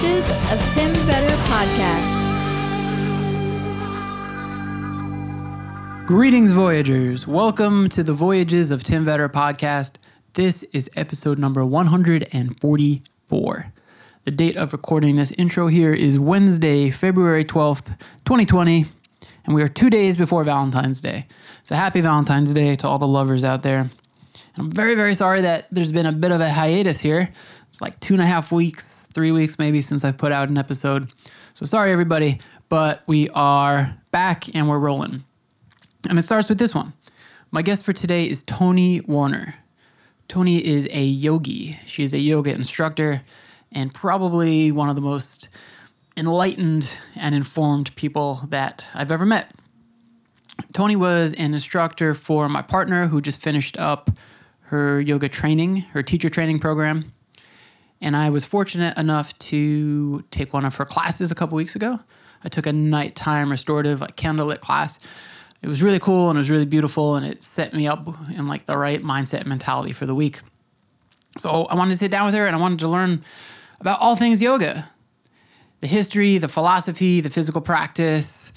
Coaches of Tim Better Podcast. Greetings, Voyagers. Welcome to the Voyages of Tim Vetter Podcast. This is episode number 144. The date of recording this intro here is Wednesday, February 12th, 2020, and we are 2 days before Valentine's Day. So happy Valentine's Day to all the lovers out there. And I'm very, very sorry that there's been a bit of a hiatus here. It's like 2.5 weeks, 3 weeks maybe since I've put out an episode. So sorry, everybody, but we are back and we're rolling. And it starts with this one. My guest for today is Toni Warner. Toni is a yogi. She is a yoga instructor and probably one of the most enlightened and informed people that I've ever met. Toni was an instructor for my partner who just finished up her yoga training, her teacher training program. And I was fortunate enough to take one of her classes a couple weeks ago. I took a nighttime restorative, like candlelit class. It was really cool and it was really beautiful, and it set me up in like the right mindset and mentality for the week. So I wanted to sit down with her and I wanted to learn about all things yoga. The history, the philosophy, the physical practice,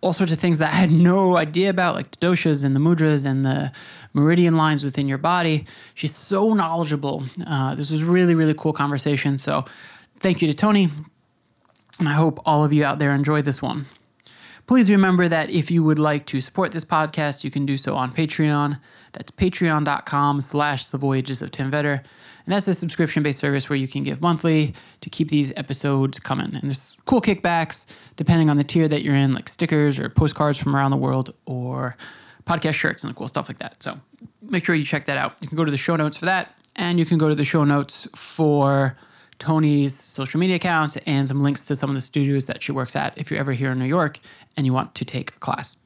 all sorts of things that I had no idea about, like the doshas and the mudras and the meridian lines within your body. She's so knowledgeable. This was really, really cool conversation. So thank you to Toni, and I hope all of you out there enjoy this one. Please remember that if you would like to support this podcast, you can do so on Patreon. That's patreon.com/thevoyagesoftimvetter. And that's a subscription-based service where you can give monthly to keep these episodes coming. And there's cool kickbacks depending on the tier that you're in, like stickers or postcards from around the world or podcast shirts and cool stuff like that. So make sure you check that out. You can go to the show notes for that, and you can go to the show notes for Toni's social media accounts and some links to some of the studios that she works at if you're ever here in New York and you want to take a class.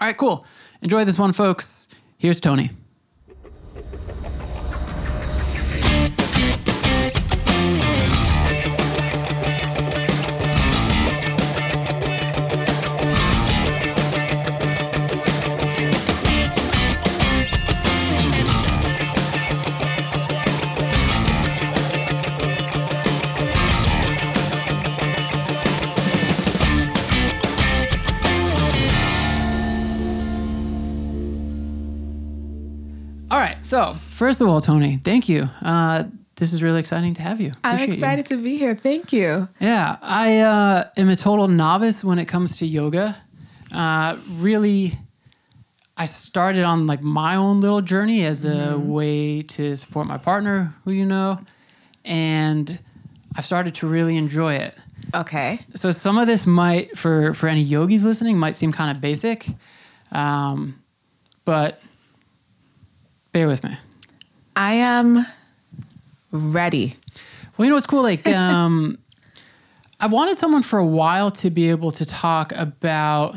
All right, cool. Enjoy this one, folks. Here's Toni. So, first of all, Toni, thank you. This is really exciting to have you. I'm excited to be here. Thank you. Yeah, I am a total novice when it comes to yoga. Really, I started on like my own little journey as a way to support my partner, who you know, and I've started to really enjoy it. Okay. So some of this might, for any yogis listening, might seem kind of basic, but bear with me. I am ready. Well, you know what's cool? Like, I've wanted someone for a while to be able to talk about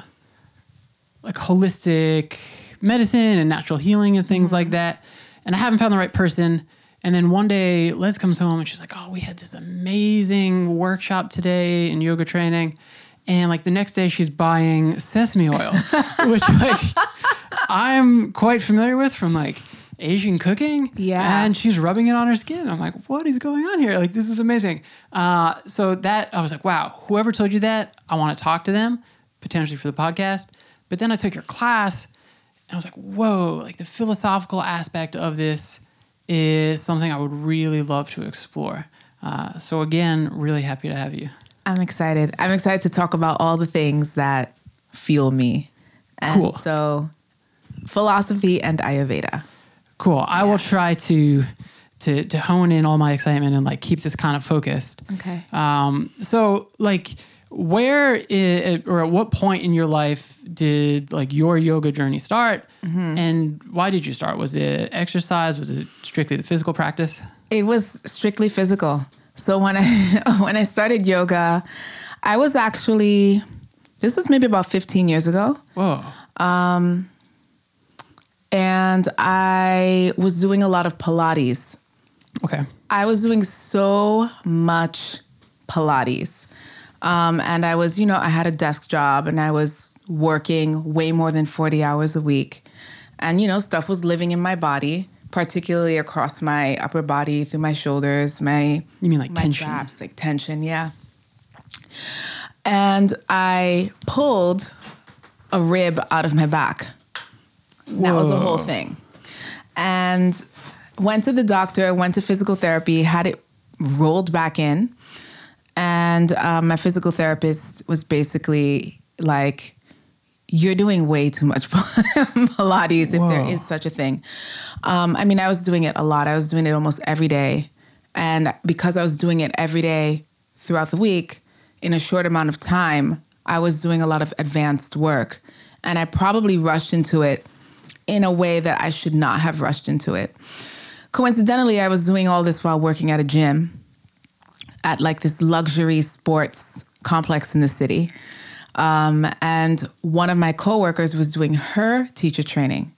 like holistic medicine and natural healing and things like that. And I haven't found the right person. And then one day Les comes home and she's like, oh, we had this amazing workshop today in yoga training. And like the next day she's buying sesame oil, which like I'm quite familiar with from like Asian cooking, and she's rubbing it on her skin. I'm like, what is going on here? Like, this is amazing. So that, I was like, wow, whoever told you that, I want to talk to them, potentially for the podcast. But then I took your class, and I was like, whoa, like the philosophical aspect of this is something I would really love to explore. So again, really happy to have you. I'm excited. I'm excited to talk about all the things that fuel me. And cool. So philosophy and Ayurveda. Cool. I will try to hone in all my excitement and like keep this kind of focused. Okay. So like at what point in your life did like your yoga journey start? And why did you start? Was it exercise? Was it strictly the physical practice? It was strictly physical. So when I started yoga, I was actually, this was maybe about 15 years ago. Whoa. And I was doing a lot of Pilates. Okay. I was doing so much Pilates. And I was, I had a desk job and I was working way more than 40 hours a week. And, stuff was living in my body. particularly across my upper body, through my shoulders, my You mean like my tension? Traps, like tension, yeah. And I pulled a rib out of my back. Whoa. That was the whole thing. And went to the doctor, went to physical therapy, had it rolled back in. And my physical therapist was basically like, you're doing way too much Pilates if there is such a thing. I mean, I was doing it a lot. I was doing it almost every day. And because I was doing it every day throughout the week, in a short amount of time, I was doing a lot of advanced work. And I probably rushed into it in a way that I should not have rushed into it. Coincidentally, I was doing all this while working at a gym at like this luxury sports complex in the city. And one of my coworkers was doing her teacher training.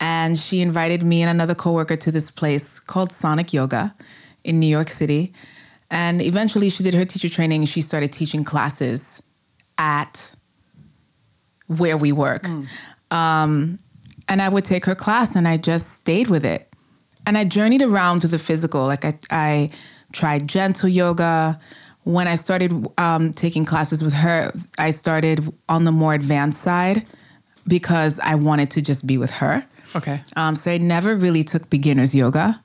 And she invited me and another coworker to this place called Sonic Yoga in New York City. And eventually she did her teacher training. She started teaching classes at where we work. And I would take her class and I just stayed with it. And I journeyed around with the physical. Like I tried gentle yoga. When I started taking classes with her, I started on the more advanced side because I wanted to just be with her. Okay. So I never really took beginner's yoga.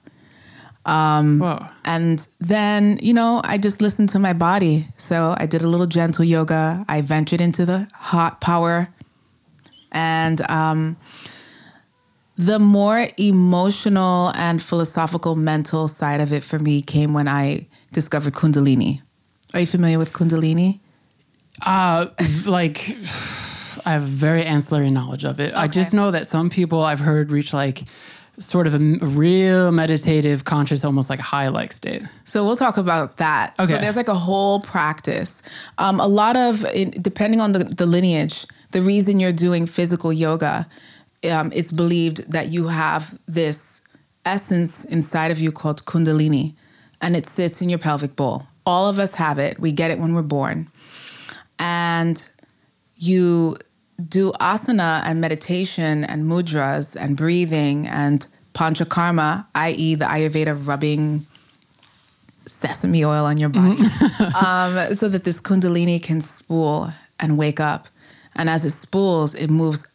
And then, you know, I just listened to my body. So I did a little gentle yoga. I ventured into the hot power. And the more emotional and philosophical mental side of it for me came when I discovered Kundalini. Are you familiar with Kundalini? Like, I have very ancillary knowledge of it. Okay. I just know that some people I've heard reach like sort of a real meditative, conscious, almost like high-like state. So we'll talk about that. Okay. So there's like a whole practice. A lot of, depending on the lineage, the reason you're doing physical yoga, it's believed that you have this essence inside of you called Kundalini, and it sits in your pelvic bowl. All of us have it. We get it when we're born. And you do asana and meditation and mudras and breathing and panchakarma, i.e. the Ayurveda rubbing sesame oil on your body, so that this Kundalini can spool and wake up. And as it spools, it moves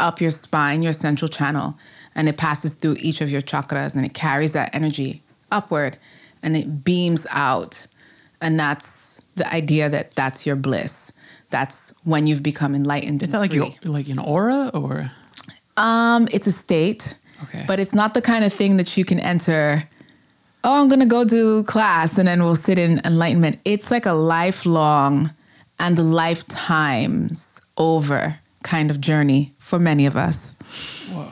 up your spine, your central channel, and it passes through each of your chakras and it carries that energy upward and it beams out. And that's the idea that that's your bliss. That's when you've become enlightened. Is that like, like an aura or? It's a state, okay, but it's not the kind of thing that you can enter. Oh, I'm going to go do class and then we'll sit in enlightenment. It's like a lifelong and lifetimes over kind of journey for many of us. Whoa.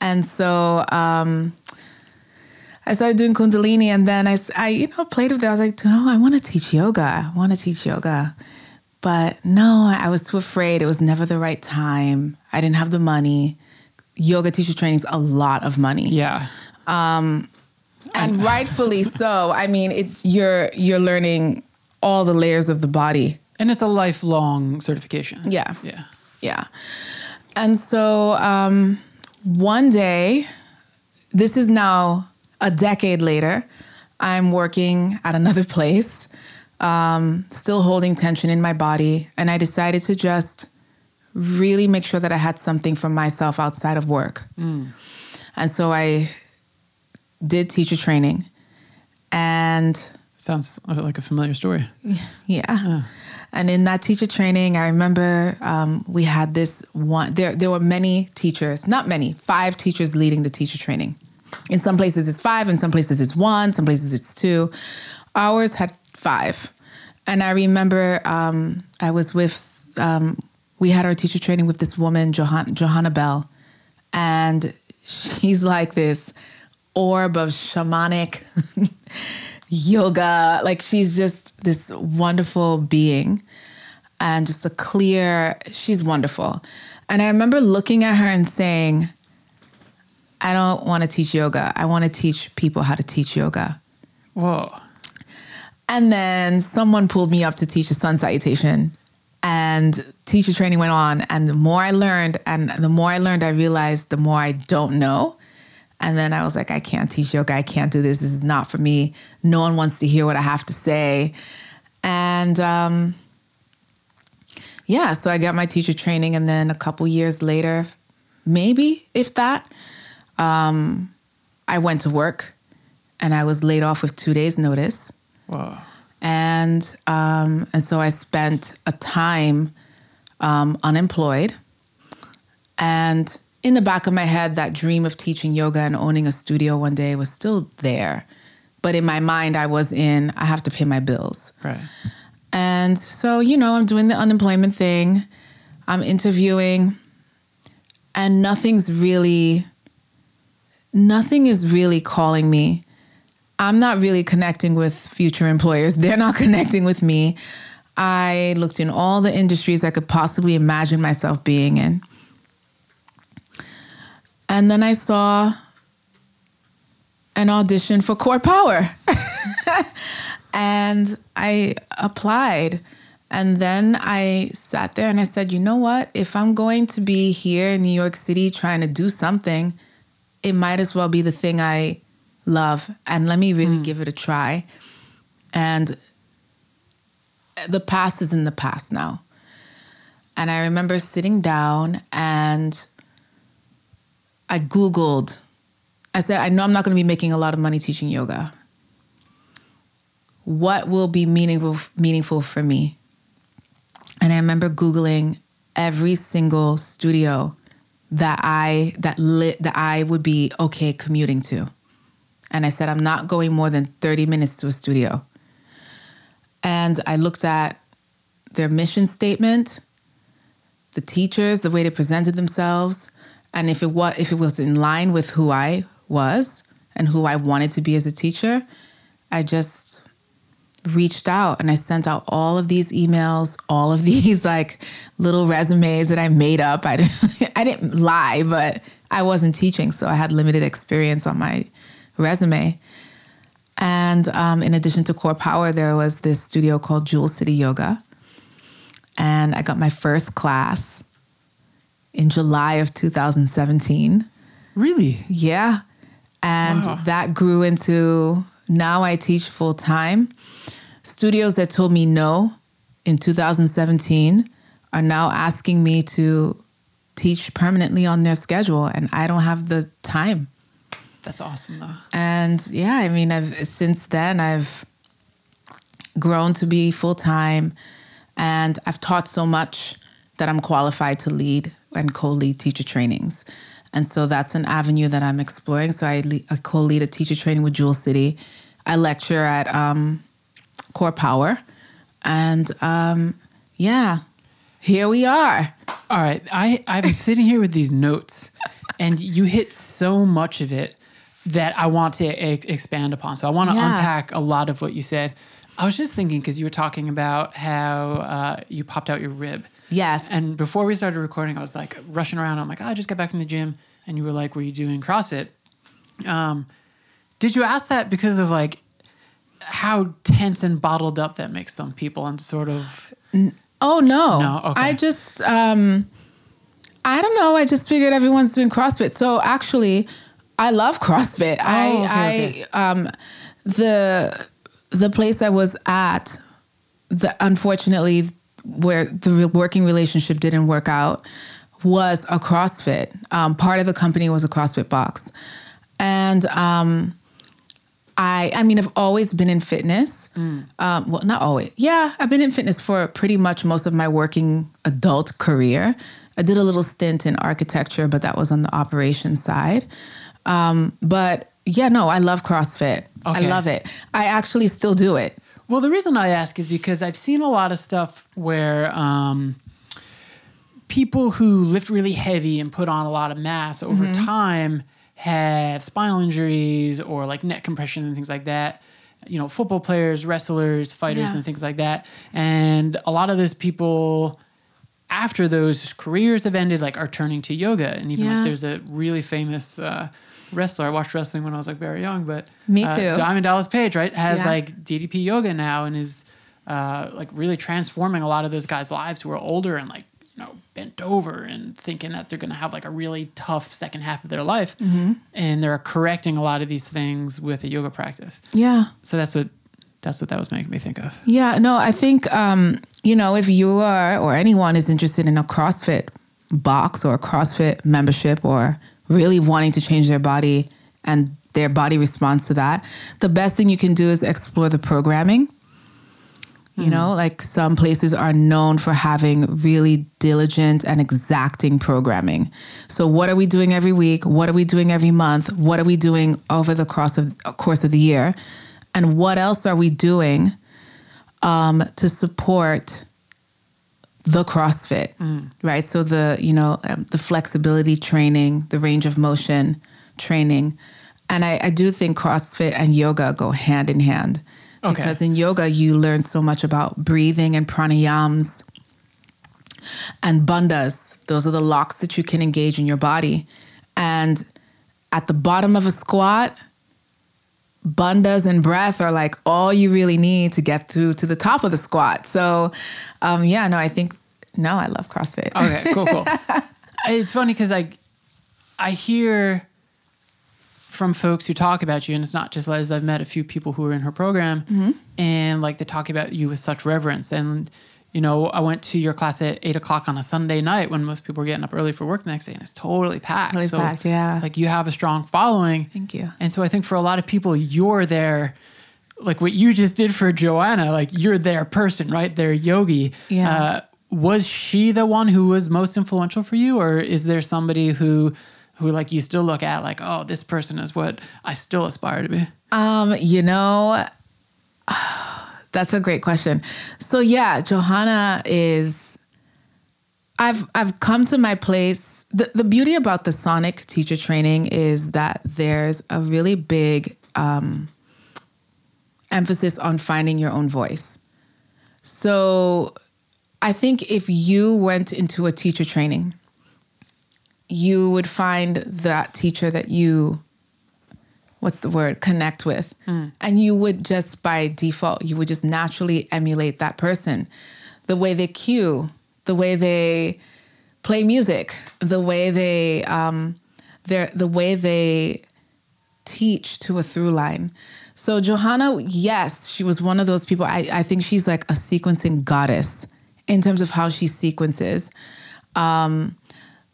And so, I started doing Kundalini, and then I you know, played with it. I was like, no, I want to teach yoga. I want to teach yoga. But no, I was too afraid. It was never the right time. I didn't have the money. Yoga teacher training's a lot of money. Yeah. And rightfully so. I mean, it's you're learning all the layers of the body. And it's a lifelong certification. Yeah. Yeah. Yeah. And so one day, this is now a decade later, I'm working at another place, still holding tension in my body. And I decided to just really make sure that I had something for myself outside of work. Mm. And so I did teacher training. And sounds like a familiar story. Yeah. Yeah. And in that teacher training, I remember we had this one, there were many teachers, not many, 5 teachers leading the teacher training. In some places it's 5, in some places it's 1, some places it's 2. Ours had 5. And I remember I was with, we had our teacher training with this woman, Johanna Bell. And she's like this orb of shamanic yoga. Like she's just this wonderful being and just she's wonderful. And I remember looking at her and saying, I don't want to teach yoga. I want to teach people how to teach yoga. Whoa. And then someone pulled me up to teach a sun salutation and teacher training went on. And the more I learned, I realized the more I don't know And then I was like, I can't teach yoga. I can't do this. This is not for me. No one wants to hear what I have to say. And yeah, so I got my teacher training. And then a couple years later, maybe if that, I went to work and I was laid off with 2 days notice. Wow. And so I spent a time unemployed. And in the back of my head, that dream of teaching yoga and owning a studio one day was still there. But in my mind, I was in, I have to pay my bills. Right. And so, you know, I'm doing the unemployment thing. I'm interviewing. And nothing is really calling me. I'm not really connecting with future employers. They're not connecting with me. I looked in all the industries I could possibly imagine myself being in. And then I saw an audition for Core Power. And I applied. And then I sat there and I said, you know what? If I'm going to be here in New York City trying to do something, it might as well be the thing I love. And let me really give it a try. And the past is in the past now. And I remember sitting down and I Googled. I said, I know I'm not going to be making a lot of money teaching yoga. What will be meaningful for me? And I remember Googling every single studio that I would be okay commuting to. And I said, I'm not going more than 30 minutes to a studio. And I looked at their mission statement, the teachers, the way they presented themselves, and if it was in line with who I was and who I wanted to be as a teacher, I just reached out and I sent out all of these emails, all of these like little resumes that I made up. I didn't lie, but I wasn't teaching, so I had limited experience on my resume. And in addition to Core Power, there was this studio called Jewel City Yoga. And I got my first class in July of 2017. Really? Yeah. And that grew into, now I teach full time. Studios that told me no in 2017 are now asking me to teach permanently on their schedule. And I don't have the time. That's awesome, though. And yeah, I mean, since then I've grown to be full-time, and I've taught so much that I'm qualified to lead and co-lead teacher trainings. And so that's an avenue that I'm exploring. So I co-lead a teacher training with Jewel City. I lecture at Core Power. And yeah, here we are. All right. I'm sitting here with these notes, and you hit so much of it that I want to expand upon. So I want to unpack a lot of what you said. I was just thinking, because you were talking about how you popped out your rib. Yes. And before we started recording, I was like rushing around. I'm like, I just got back from the gym. And you were like, were you doing CrossFit? Did you ask that because of like how tense and bottled up that makes some people and sort of... Oh, no. No? Okay. I just, I don't know. I just figured everyone's doing CrossFit. So actually... I love CrossFit. Okay. The place I was at, unfortunately, where the working relationship didn't work out, was a CrossFit. Part of the company was a CrossFit box, and I mean, I've always been in fitness. Well, not always. Yeah, I've been in fitness for pretty much most of my working adult career. I did a little stint in architecture, but that was on the operations side. But yeah, no, I love CrossFit. Okay. I love it. I actually still do it. Well, the reason I ask is because I've seen a lot of stuff where people who lift really heavy and put on a lot of mass over time have spinal injuries or like neck compression and things like that. You know, football players, wrestlers, fighters, and things like that. And a lot of those people... after those careers have ended, like are turning to yoga. And even like there's a really famous wrestler. I watched wrestling when I was like very young, but me too. Diamond Dallas Page, right? Has like DDP yoga now and is like really transforming a lot of those guys' lives who are older and like bent over and thinking that they're going to have like a really tough second half of their life. Mm-hmm. And they're correcting a lot of these things with a yoga practice. Yeah. So that's what that was making me think of. Yeah. No, I think, if you are or anyone is interested in a CrossFit box or a CrossFit membership or really wanting to change their body and their body responds to that, the best thing you can do is explore the programming. You know, like some places are known for having really diligent and exacting programming. So what are we doing every week? What are we doing every month? What are we doing over the course of the year? And what else are we doing to support the CrossFit, right? So the flexibility training, the range of motion training. And I do think CrossFit and yoga go hand in hand. Okay. Because in yoga, you learn so much about breathing and pranayams and bandhas. Those are the locks that you can engage in your body. And at the bottom of a squat, bandhas and breath are like all you really need to get through to the top of the squat. So, I love CrossFit. Okay, cool. It's funny because I hear from folks who talk about you, and it's not just Les. I've met a few people who are in her program, mm-hmm. and like they talk about you with such reverence. And I went to your class at 8:00 on a Sunday night when most people are getting up early for work the next day, and it's totally packed. It's totally packed, yeah. Like you have a strong following. Thank you. And so I think for a lot of people, you're there, like what you just did for Johanna. Like you're their person, right? Their yogi. Yeah. Was she the one who was most influential for you, or is there somebody who like you still look at like, oh, this person is what I still aspire to be? That's a great question. So yeah, Johanna is, I've come to my place. The beauty about the Sonic teacher training is that there's a really big emphasis on finding your own voice. So I think if you went into a teacher training, you would find that teacher that you, connect with. Mm. And you would just by default, you would just naturally emulate that person. The way they cue, the way they play music, the way they, the way they teach to a through line. So Johanna, yes, she was one of those people. I think she's like a sequencing goddess in terms of how she sequences.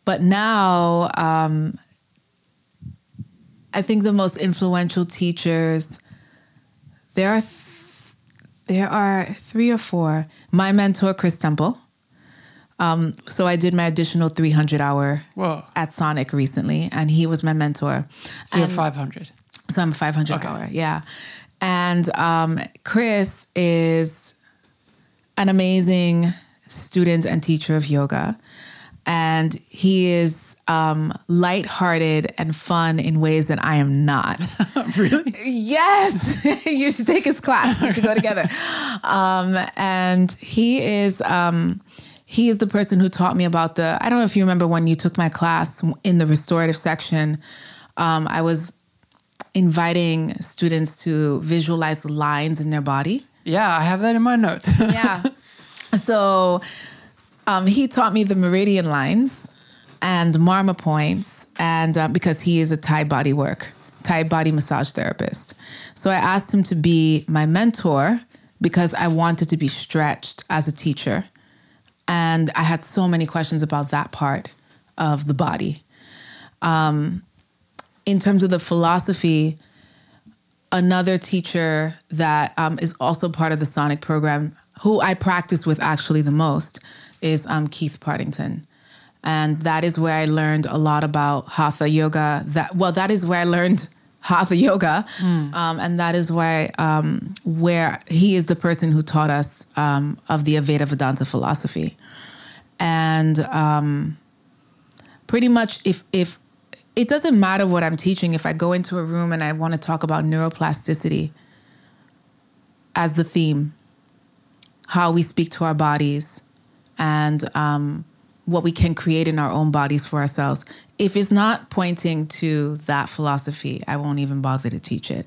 But now, I think the most influential teachers, there are three or four. My mentor, Chris Temple. So I did my additional 300-hour at Sonic recently, and he was my mentor. So you're 500. So I'm a 500-hour, yeah. And Chris is an amazing student and teacher of yoga. And he is lighthearted and fun in ways that I am not. Really? Yes. You should take his class. We should go together. And he is the person who taught me about I don't know if you remember when you took my class in the restorative section, I was inviting students to visualize lines in their body. Yeah, I have that in my notes. Yeah. So... he taught me the meridian lines and marma points, and because he is a Thai body massage therapist. So I asked him to be my mentor because I wanted to be stretched as a teacher. And I had so many questions about that part of the body. In terms of the philosophy, another teacher that is also part of the Sonic program, who I practice with actually the most, is Keith Partington. And that is where I learned a lot about Hatha Yoga. That is where I learned Hatha Yoga. Mm. And that is where he is the person who taught us of the Advaita Vedanta philosophy. And pretty much if it doesn't matter what I'm teaching, if I go into a room and I want to talk about neuroplasticity as the theme, how we speak to our bodies, and what we can create in our own bodies for ourselves. If it's not pointing to that philosophy, I won't even bother to teach it.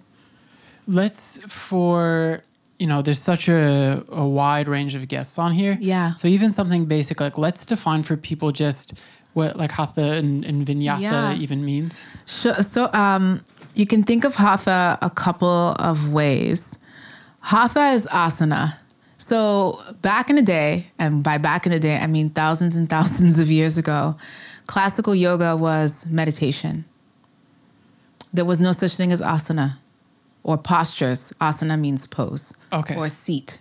Let's, for you know, there's such a wide range of guests on here. Yeah. So even something basic, like let's define for people just what like hatha and vinyasa even means. So you can think of hatha a couple of ways. Hatha is asana. So back in the day, and by back in the day, I mean thousands and thousands of years ago, classical yoga was meditation. There was no such thing as asana or postures. Asana means pose or seat.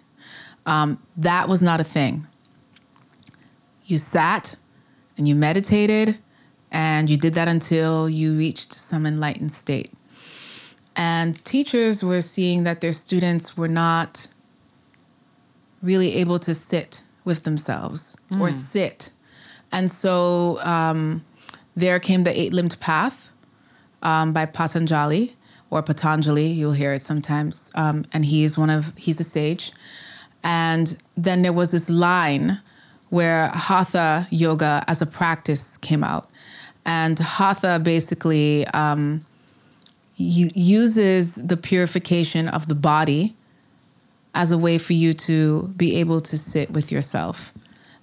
That was not a thing. You sat and you meditated and you did that until you reached some enlightened state. And teachers were seeing that their students were not really able to sit with themselves or sit. And so there came the eight-limbed path by Patanjali or Patanjali. You'll hear it sometimes. And he's a sage. And then there was this line where hatha yoga as a practice came out. And hatha basically uses the purification of the body as a way for you to be able to sit with yourself.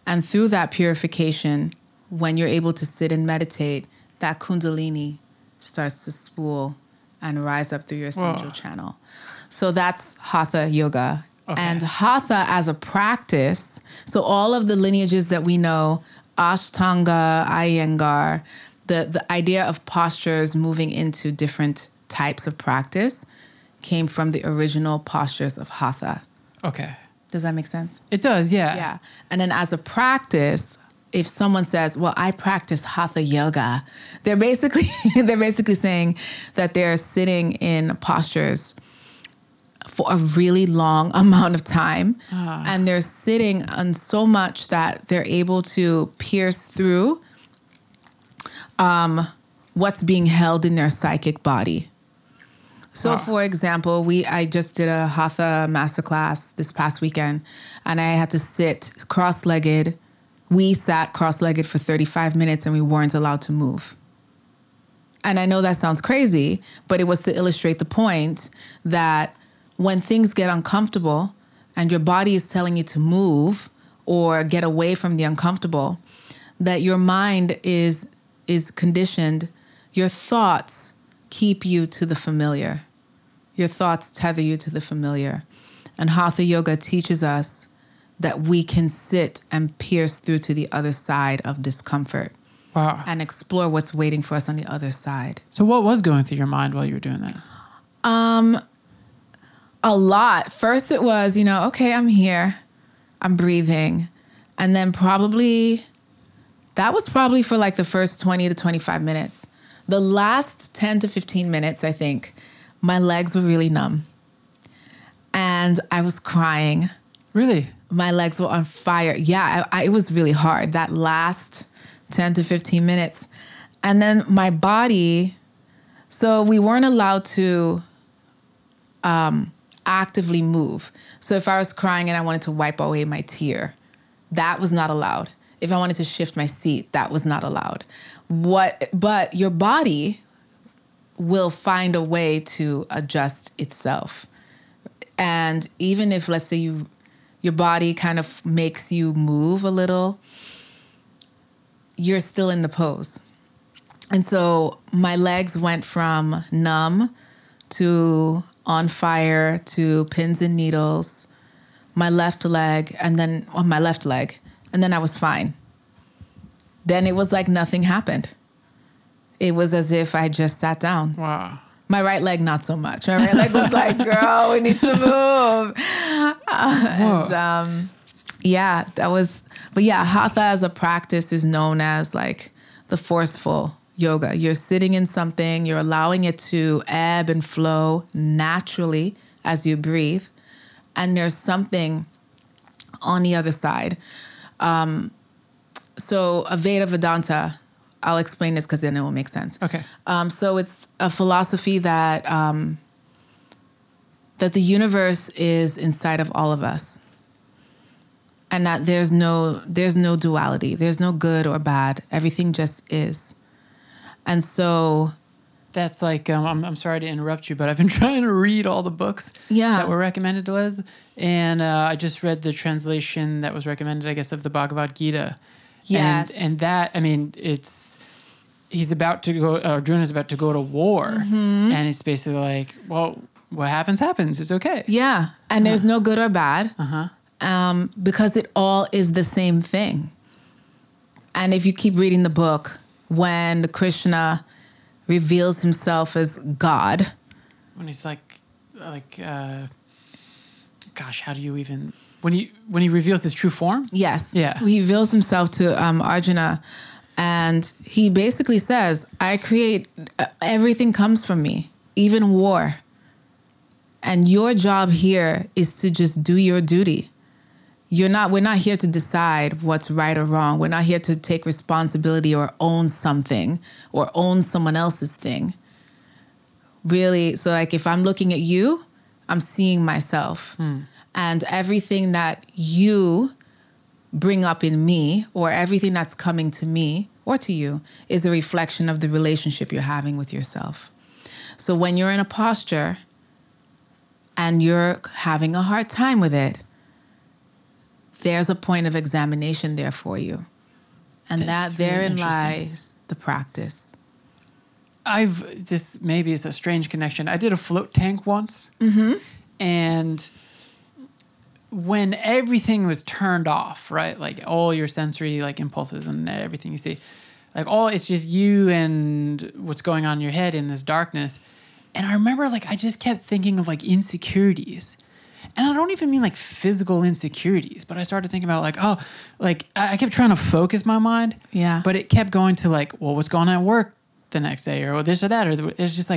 And through that purification, when you're able to sit and meditate, that Kundalini starts to spool and rise up through your central channel. So that's hatha yoga. Okay. And hatha as a practice, so all of the lineages that we know, Ashtanga, Iyengar, the idea of postures moving into different types of practice came from the original postures of hatha. Okay. Does that make sense? It does, yeah. Yeah. And then as a practice, if someone says, well, I practice hatha yoga, they're basically saying that they're sitting in postures for a really long amount of time. And they're sitting on so much that they're able to pierce through what's being held in their psychic body. So for example, I just did a hatha masterclass this past weekend, and I had to sit cross-legged. We sat cross-legged for 35 minutes and we weren't allowed to move. And I know that sounds crazy, but it was to illustrate the point that when things get uncomfortable and your body is telling you to move or get away from the uncomfortable, that your mind is conditioned, your thoughts keep you to the familiar. Your thoughts tether you to the familiar. And hatha yoga teaches us that we can sit and pierce through to the other side of discomfort. Wow. And explore what's waiting for us on the other side. So what was going through your mind while you were doing that? A lot. First it was, okay, I'm here. I'm breathing. And then that was probably for like the first 20 to 25 minutes. The last 10 to 15 minutes, I think, my legs were really numb. And I was crying. Really? My legs were on fire. Yeah, it was really hard, that last 10 to 15 minutes. And then my body, so we weren't allowed to actively move. So if I was crying and I wanted to wipe away my tear, that was not allowed. If I wanted to shift my seat, that was not allowed. But your body will find a way to adjust itself. And even if, let's say, your body kind of makes you move a little, you're still in the pose. And so my legs went from numb to on fire to pins and needles, my left leg, and then I was fine. Then it was like nothing happened. It was as if I just sat down. Wow. My right leg, not so much. My right leg was like, girl, we need to move. Hatha as a practice is known as like the forceful yoga. You're sitting in something, you're allowing it to ebb and flow naturally as you breathe. And there's something on the other side. So Advaita Vedanta, I'll explain this because then it will make sense. Okay. So it's a philosophy that that the universe is inside of all of us, and that there's no duality, there's no good or bad. Everything just is, and so That's like, I'm sorry to interrupt you, but I've been trying to read all the books that were recommended to Les. And I just read the translation that was recommended, I guess, of the Bhagavad Gita. Yes. And that, I mean, it's, he's about to go, Arjuna's about to go to war. Mm-hmm. And it's basically like, well, what happens, happens. It's okay. Yeah. And there's no good or bad. Because it all is the same thing. And if you keep reading the book, when Krishna reveals himself as God, when he's gosh, how do you even, when he reveals his true form? Yes. Yeah. He reveals himself to Arjuna, and he basically says, I create, everything comes from me, even war. And your job here is to just do your duty. We're not here to decide what's right or wrong. We're not here to take responsibility or own something or own someone else's thing. Really, so like if I'm looking at you, I'm seeing myself. And everything that you bring up in me, or everything that's coming to me or to you, is a reflection of the relationship you're having with yourself. So when you're in a posture and you're having a hard time with it, there's a point of examination there for you. And that therein lies the practice. This maybe is a strange connection. I did a float tank once. Mm-hmm. And when everything was turned off, right? Like all your sensory impulses and everything you see, it's just you and what's going on in your head in this darkness. And I remember I just kept thinking of insecurities. And I don't even mean physical insecurities, but I started thinking about I kept trying to focus my mind. Yeah. But it kept going to well, what's going on at work the next day, or this or that, or it's just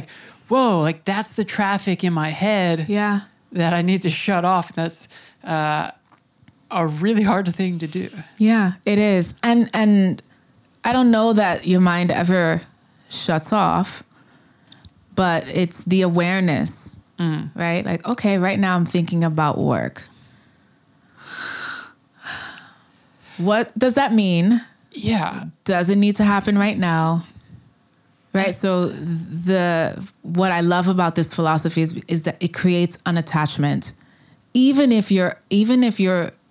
whoa, that's the traffic in my head. Yeah. That I need to shut off. That's a really hard thing to do. Yeah, it is. And I don't know that your mind ever shuts off, but it's the awareness. Right? Okay, right now I'm thinking about work. What does that mean? Yeah. Does it need to happen right now? Right? So what I love about this philosophy is that it creates an attachment. Even if you're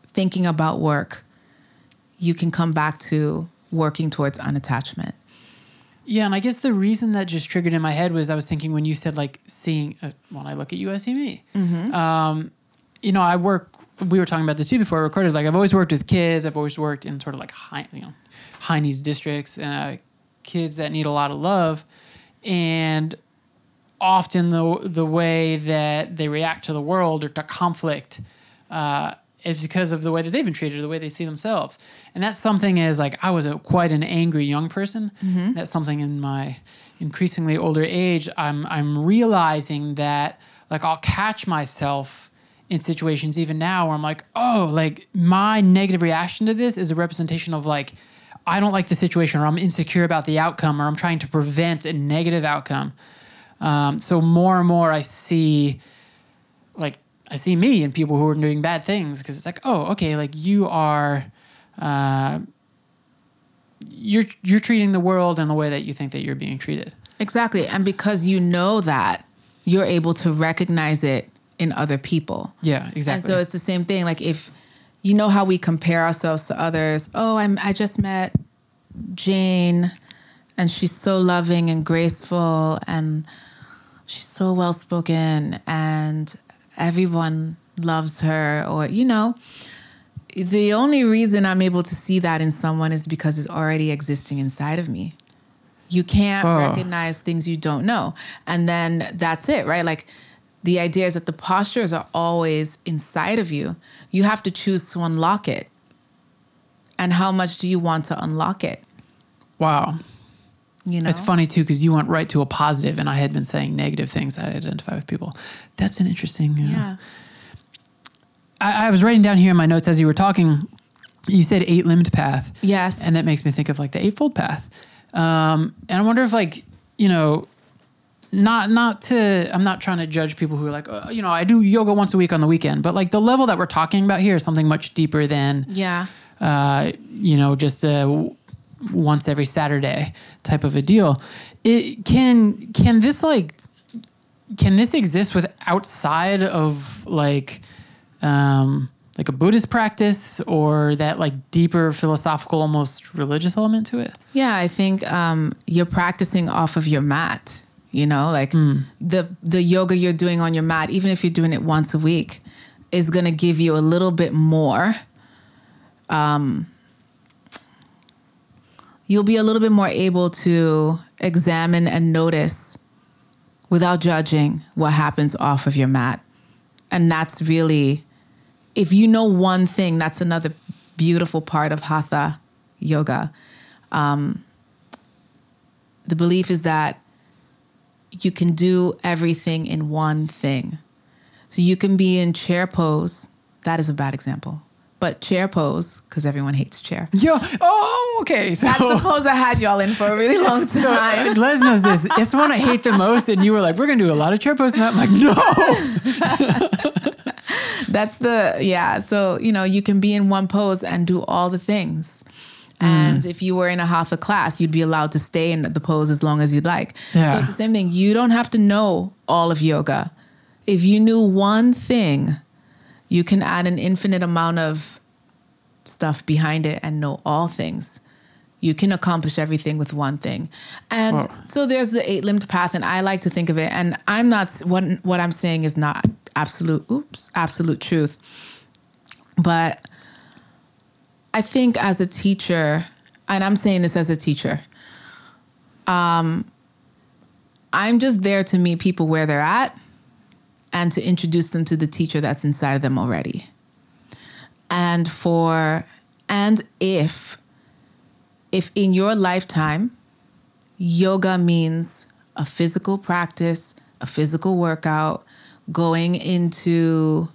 thinking about work, you can come back to working towards unattachment. Yeah, and I guess the reason that just triggered in my head was I was thinking when you said seeing, when I look at you, I see me. Mm-hmm. We were talking about this too before I recorded, I've always worked with kids. I've always worked in sort of high needs districts, kids that need a lot of love. And often the way that they react to the world or to conflict is because of the way that they've been treated or the way they see themselves. And that's something as I was quite an angry young person. Mm-hmm. That's something in my increasingly older age, I'm realizing that I'll catch myself in situations even now where I'm my negative reaction to this is a representation of I don't like the situation, or I'm insecure about the outcome, or I'm trying to prevent a negative outcome. So more and more I see me and people who are doing bad things, because it's you are, you're treating the world in the way that you think that you're being treated. Exactly. And because you know that, you're able to recognize it in other people. Yeah, exactly. And so it's the same thing. If you know how we compare ourselves to others, I just met Jane and she's so loving and graceful and she's so well-spoken and everyone loves her, or, the only reason I'm able to see that in someone is because it's already existing inside of me. You can't recognize things you don't know. And then that's it, right? The idea is that the postures are always inside of you. You have to choose to unlock it. And how much do you want to unlock it? Wow. It's funny too, because you went right to a positive and I had been saying negative things that I identify with people. That's an interesting... yeah. I was writing down here in my notes as you were talking, you said eight-limbed path. Yes. And that makes me think of the eightfold path. And I wonder if I'm not trying to judge people who are I do yoga once a week on the weekend, but the level that we're talking about here is something much deeper than, just once every Saturday type of a deal. It can this exist with outside of like a Buddhist practice or that like deeper philosophical, almost religious element to it? Yeah, I think you're practicing off of your mat, you know, like the yoga you're doing on your mat, even if you're doing it once a week, is going to give you a little bit more. You'll be a little bit more able to examine and notice without judging what happens off of your mat. And that's really, if you know one thing, that's another beautiful part of Hatha yoga. The belief is that you can do everything in one thing. So you can be in chair pose. That is a bad example. But chair pose, because everyone hates chair. Yeah. Oh, okay. So, that's the pose I had y'all in for a really long time. So, Les knows this. It's the one I hate the most. And you were like, we're going to do a lot of chair poses. And I'm like, no. That's the, yeah. So, you know, you can be in one pose and do all the things. And if you were in a Hatha class, you'd be allowed to stay in the pose as long as you'd like. Yeah. So it's the same thing. You don't have to know all of yoga. If you knew one thing, you can add an infinite amount of stuff behind it and know all things. You can accomplish everything with one thing. And so there's the eight-limbed path, and I like to think of it, and I'm not, what I'm saying is not absolute truth. But I think as a teacher, and I'm saying this as a teacher, I'm just there to meet people where they're at, and to introduce them to the teacher that's inside of them already. And if in your lifetime, yoga means a physical practice, a physical workout, going into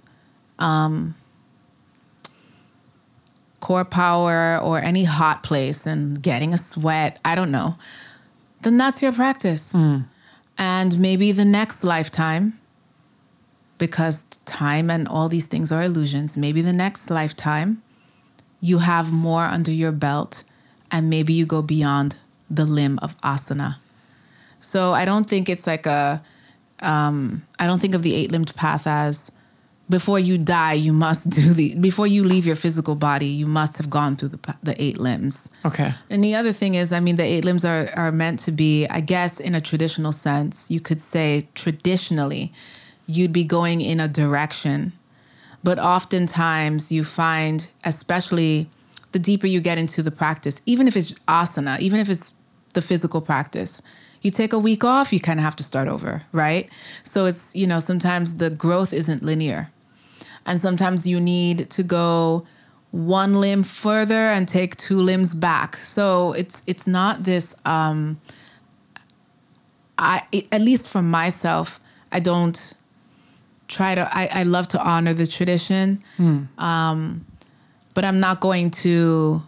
Core Power or any hot place and getting a sweat, I don't know, then that's your practice. And maybe the next lifetime, because time and all these things are illusions, maybe the next lifetime you have more under your belt and maybe you go beyond the limb of asana. So I don't think it's like I don't think of the eight-limbed path as before you die, you must do the, before you leave your physical body, you must have gone through the eight limbs. Okay. And the other thing is, I mean, the eight limbs are meant to be, I guess in a traditional sense, you could say traditionally, you'd be going in a direction. But oftentimes you find, especially the deeper you get into the practice, even if it's asana, even if it's the physical practice, you take a week off, you kind of have to start over, right? So it's, you know, sometimes the growth isn't linear. And sometimes you need to go one limb further and take two limbs back. So it's not this, at least for myself, I don't try to, I love to honor the tradition, but I'm not going to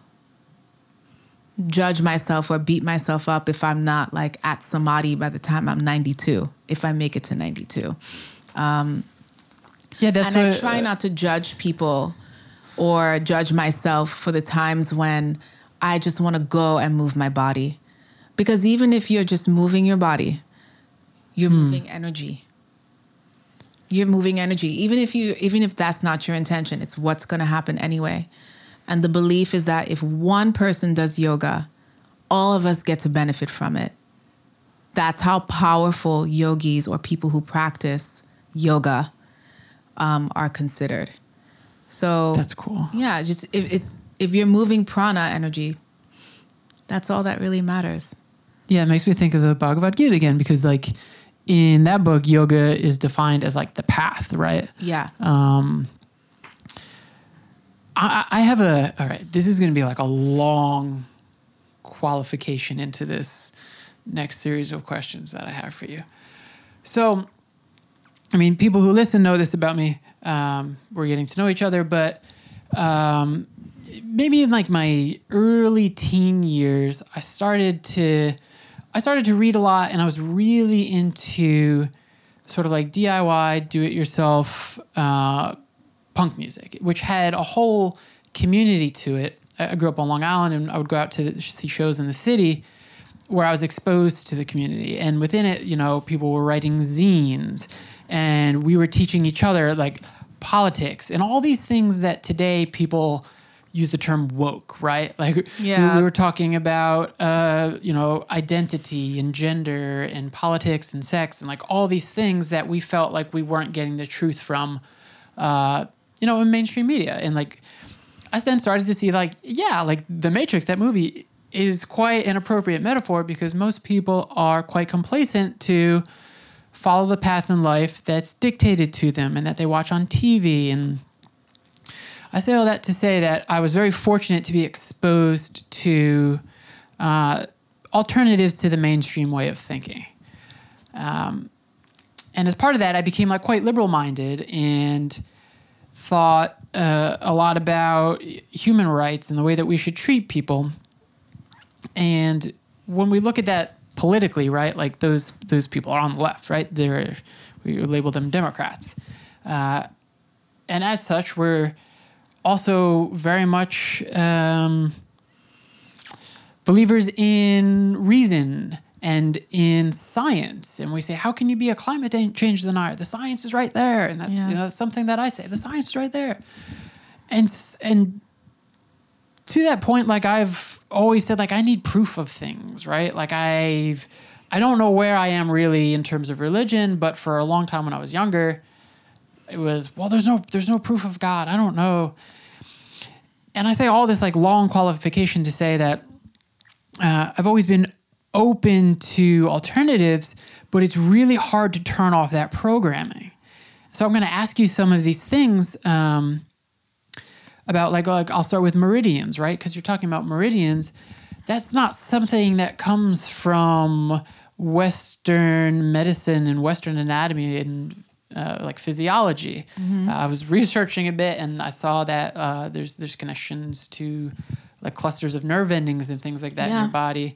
judge myself or beat myself up if I'm not like at samadhi by the time I'm 92, if I make it to 92. I try not to judge people or judge myself for the times when I just want to go and move my body. Because even if you're just moving your body, you're moving energy. You're moving energy. Even if that's not your intention, it's what's going to happen anyway. And the belief is that if one person does yoga, all of us get to benefit from it. That's how powerful yogis or people who practice yoga are considered. So that's cool. Yeah, just if you're moving prana energy, that's all that really matters. Yeah, it makes me think of the Bhagavad Gita again, because like, in that book, yoga is defined as like the path, right? Yeah. I have all right, this is going to be like a long qualification into this next series of questions that I have for you. So, I mean, people who listen know this about me. We're getting to know each other, but maybe in like my early teen years, I started to read a lot, and I was really into sort of like DIY, do-it-yourself punk music, which had a whole community to it. I grew up on Long Island, and I would go out to see shows in the city where I was exposed to the community. And within it, you know, people were writing zines, and we were teaching each other, like, politics and all these things that today people use the term woke, right? Like, yeah. we were talking about, you know, identity and gender and politics and sex and, like, all these things that we felt like we weren't getting the truth from, you know, in mainstream media. And, like, I then started to see, like, yeah, like, The Matrix, that movie, is quite an appropriate metaphor because most people are quite complacent to follow the path in life that's dictated to them and that they watch on TV. And I say all that to say that I was very fortunate to be exposed to alternatives to the mainstream way of thinking. And as part of that, I became, like, quite liberal-minded and thought a lot about human rights and the way that we should treat people. And when we look at that politically, right, like, those people are on the left, right? We label them Democrats. And as such, we're also very much believers in reason and in science. And we say, how can you be a climate change denier? The science is right there. And that's, you know, that's something that I say. The science is right there. And to that point, like, I've always said, like, I need proof of things, right? Like, I don't know where I am really in terms of religion, but for a long time when I was younger, it was, well, there's no proof of God. I don't know. And I say all this, like, long qualification to say that I've always been open to alternatives, but it's really hard to turn off that programming. So I'm going to ask you some of these things about, like I'll start with meridians, right? Because you're talking about meridians. That's not something that comes from Western medicine and Western anatomy and like physiology. Mm-hmm. I was researching a bit, and I saw that there's connections to, like, clusters of nerve endings and things like that in your body.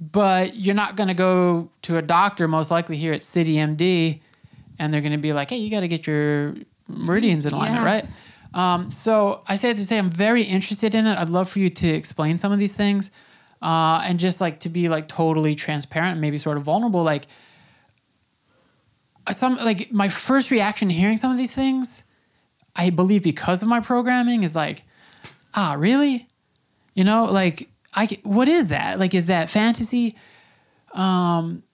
But you're not going to go to a doctor, most likely here at CityMD, and they're going to be like, hey, you got to get your meridians in alignment, right? So I say it to say I'm very interested in it. I'd love for you to explain some of these things and just, like, to be, like, totally transparent and maybe sort of vulnerable. Like, my first reaction hearing some of these things, I believe because of my programming, is like, ah, really? You know, like, what is that? Like, is that fantasy? Hopefully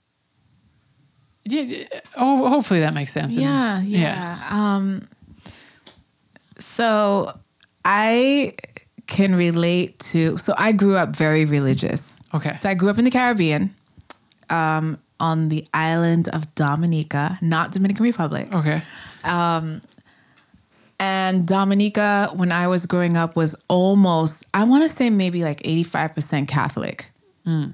that makes sense. Yeah. So I can relate to, so I grew up very religious. Okay. So I grew up in the Caribbean, on the island of Dominica, not Dominican Republic. Okay. And Dominica, when I was growing up, was almost, I want to say maybe like 85% Catholic. Mm.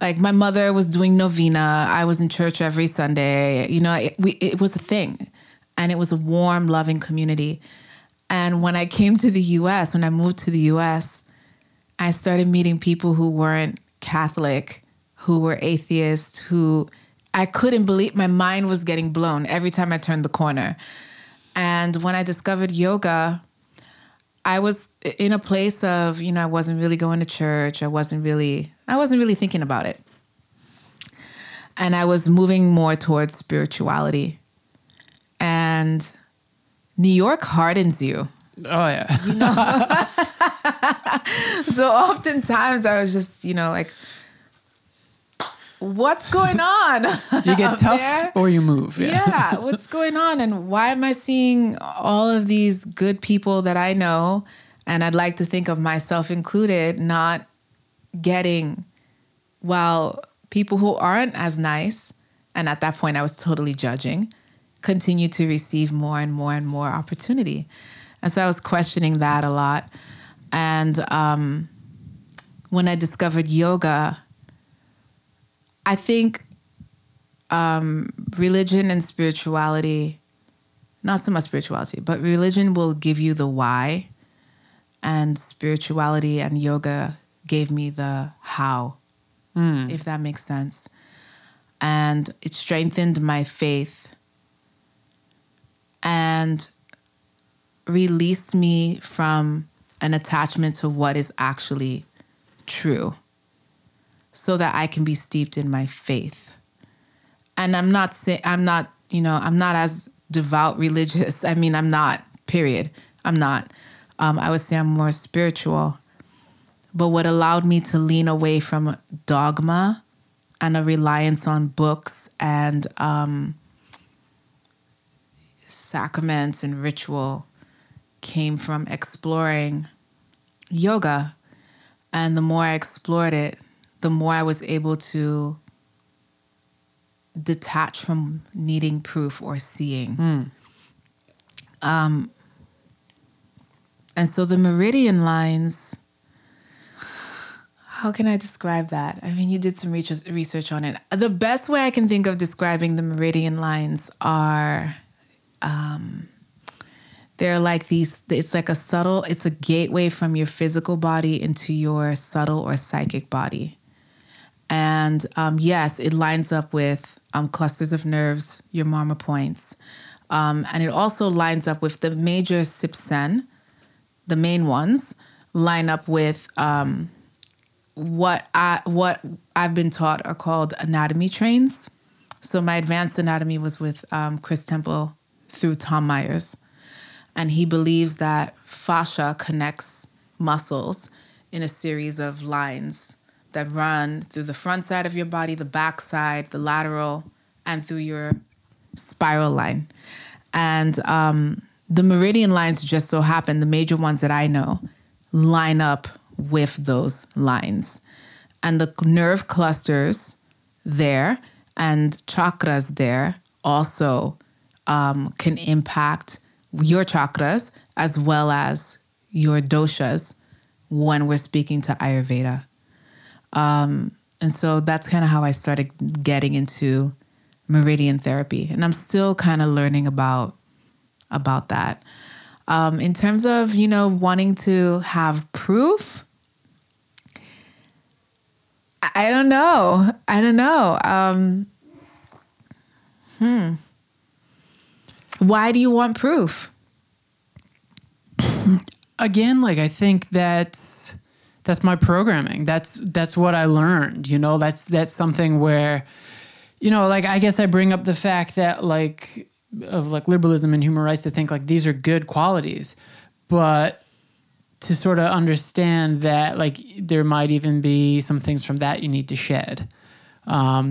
Like, my mother was doing novena. I was in church every Sunday. You know, it was a thing, and it was a warm, loving community. And when I came to the U.S., when I moved to the U.S., I started meeting people who weren't Catholic, who were atheists, who I couldn't believe. My mind was getting blown every time I turned the corner. And when I discovered yoga, I was in a place of, you know, I wasn't really going to church. I wasn't really thinking about it. And I was moving more towards spirituality. And New York hardens you. Oh, yeah. You know? So oftentimes I was just, you know, like, what's going on? You get tough there? Or you move. Yeah, what's going on? And why am I seeing all of these good people that I know, and I'd like to think of myself included, not getting, well, people who aren't as nice, and at that point I was totally judging, continue to receive more and more and more opportunity. And so I was questioning that a lot. And when I discovered yoga, I think religion and spirituality, not so much spirituality, but religion will give you the why, and spirituality and yoga gave me the how, if that makes sense. And it strengthened my faith and released me from an attachment to what is actually true so that I can be steeped in my faith. And I'm not saying, I'm not as devout religious. I mean, I'm not, period. I'm not. I would say I'm more spiritual. But what allowed me to lean away from dogma and a reliance on books and sacraments and ritual came from exploring yoga. And the more I explored it, the more I was able to detach from needing proof or seeing. And so the meridian lines, how can I describe that? I mean, you did some research on it. The best way I can think of describing the meridian lines are, they're like these, it's like a subtle, it's a gateway from your physical body into your subtle or psychic body. And yes, it lines up with clusters of nerves, your marma points. And it also lines up with the major sipsen, the main ones, line up with... What I've been taught are called anatomy trains. So my advanced anatomy was with Chris Temple through Tom Myers. And he believes that fascia connects muscles in a series of lines that run through the front side of your body, the back side, the lateral, and through your spiral line. And the meridian lines just so happen, the major ones that I know, line up with those lines. And the nerve clusters there and chakras there also can impact your chakras as well as your doshas when we're speaking to Ayurveda. And so that's kind of how I started getting into meridian therapy. And I'm still kind of learning about that. In terms of, wanting to have proof, I don't know. Why do you want proof? Again, I think that's my programming. That's what I learned. That's something where, I guess I bring up the fact that of liberalism and human rights to think these are good qualities, but to sort of understand that there might even be some things from that you need to shed. I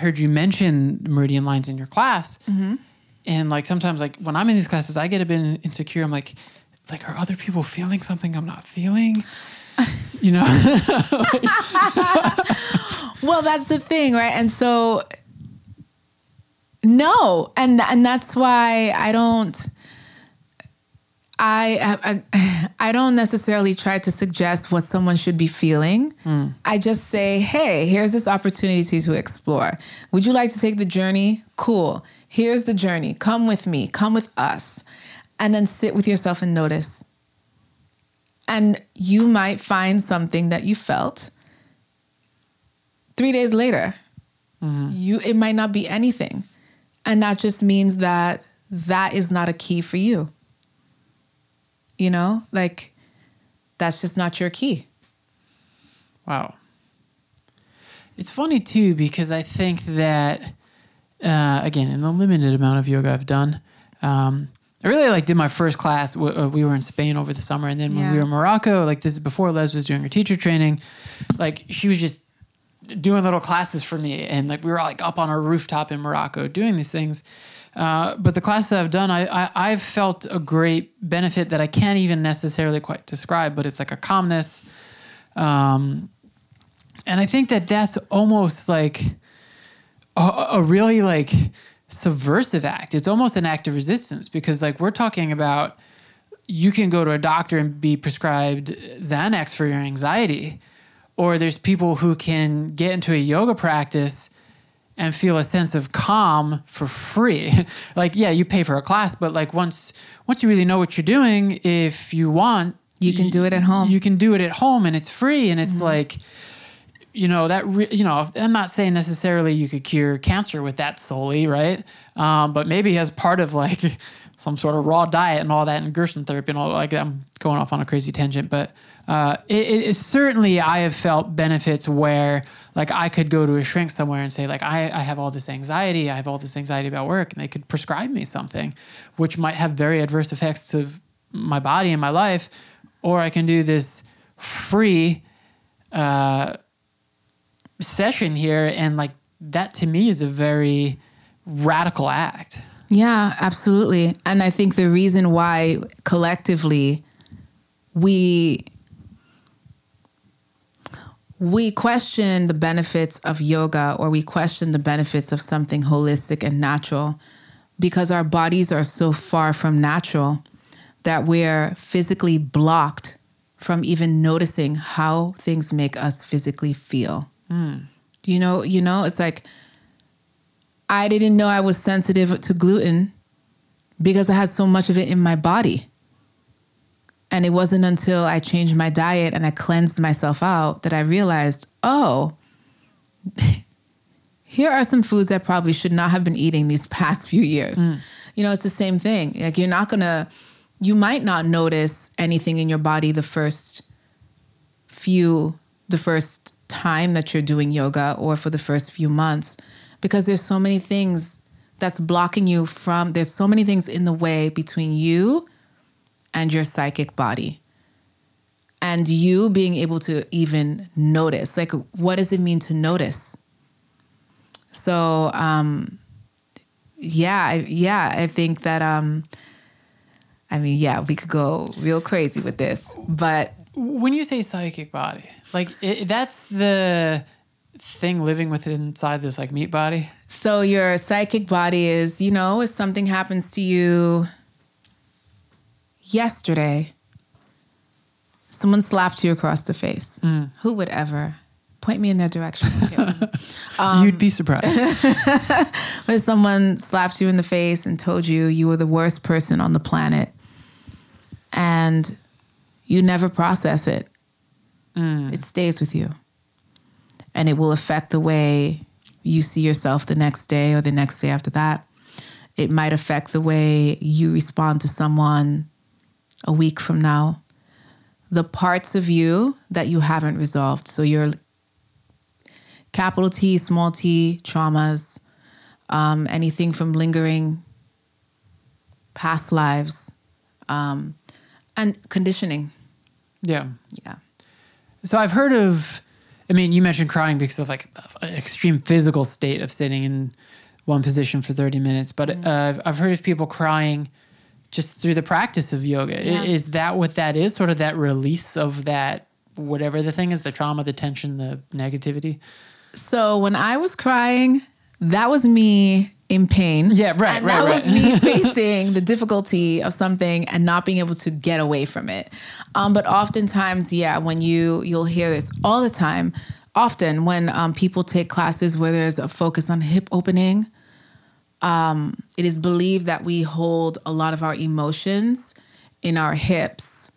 heard you mention meridian lines in your class. Mm-hmm. And sometimes when I'm in these classes, I get a bit insecure. I'm it's are other people feeling something I'm not feeling? Well, that's the thing, right? And so no. And that's why I don't necessarily try to suggest what someone should be feeling. I just say, hey, here's this opportunity to explore. Would you like to take the journey? Cool. Here's the journey. Come with me. Come with us. And then sit with yourself and notice. And you might find something that you felt 3 days later. Mm-hmm. It might not be anything. And that just means that that is not a key for you. That's just not your key. Wow. It's funny too, because I think that, again, in the limited amount of yoga I've done, I really did my first class. We were in Spain over the summer. And then when we were in Morocco, this is before Les was doing her teacher training. She was just doing little classes for me. And we were up on our rooftop in Morocco doing these things. But the classes I've done, I've felt a great benefit that I can't even necessarily quite describe, but it's a calmness. And I think that that's almost a really subversive act. It's almost an act of resistance because we're talking about you can go to a doctor and be prescribed Xanax for your anxiety, or there's people who can get into a yoga practice and feel a sense of calm for free. You pay for a class, but once you really know what you're doing, if you want, you can do it at home. You can do it at home and it's free. And it's mm-hmm. I'm not saying necessarily you could cure cancer with that solely. Right. But maybe as part of some sort of raw diet and all that, and Gerson therapy and all. Like, I'm going off on a crazy tangent, but it certainly, I have felt benefits where, like, I could go to a shrink somewhere and say, like, I have all this anxiety. I have all this anxiety about work, and they could prescribe me something, which might have very adverse effects to my body and my life. Or I can do this free session here, and like, that to me is a very radical act. Yeah, absolutely. And I think the reason why collectively we question the benefits of yoga, or we question the benefits of something holistic and natural, because our bodies are so far from natural that we're physically blocked from even noticing how things make us physically feel. Mm. You know, it's like, I didn't know I was sensitive to gluten because I had so much of it in my body. And it wasn't until I changed my diet and I cleansed myself out that I realized, oh, here are some foods I probably should not have been eating these past few years. Mm. You know, it's the same thing. Like, you might not notice anything in your body the first time that you're doing yoga, or for the first few months, because there's so many things that's blocking you from, there's so many things in the way between you and your psychic body, and you being able to even notice. Like, what does it mean to notice? So, I think that, we could go real crazy with this, but. When you say psychic body, like, that's the thing living within inside this, like, meat body? So your psychic body is, you know, if something happens to you yesterday, someone slapped you across the face. Mm. Who would ever? Point me in their direction. You'd be surprised. But someone slapped you in the face and told you you were the worst person on the planet, and you never process it. Mm. It stays with you. And it will affect the way you see yourself the next day or the next day after that. It might affect the way you respond to someone a week from now. The parts of you that you haven't resolved. So your capital T, small t, traumas, anything from lingering past lives, and conditioning. Yeah. Yeah. So I've heard of, I mean, you mentioned crying because of like an extreme physical state of sitting in one position for 30 minutes. But I've heard of people crying just through the practice of yoga. Yeah. Is that what that is? Sort of that release of that, whatever the thing is, the trauma, the tension, the negativity? So when I was crying, that was me in pain. Yeah, right, and right, that was me facing the difficulty of something and not being able to get away from it. But oftentimes, yeah, when you'll hear this all the time, often when people take classes where there's a focus on hip opening, it is believed that we hold a lot of our emotions in our hips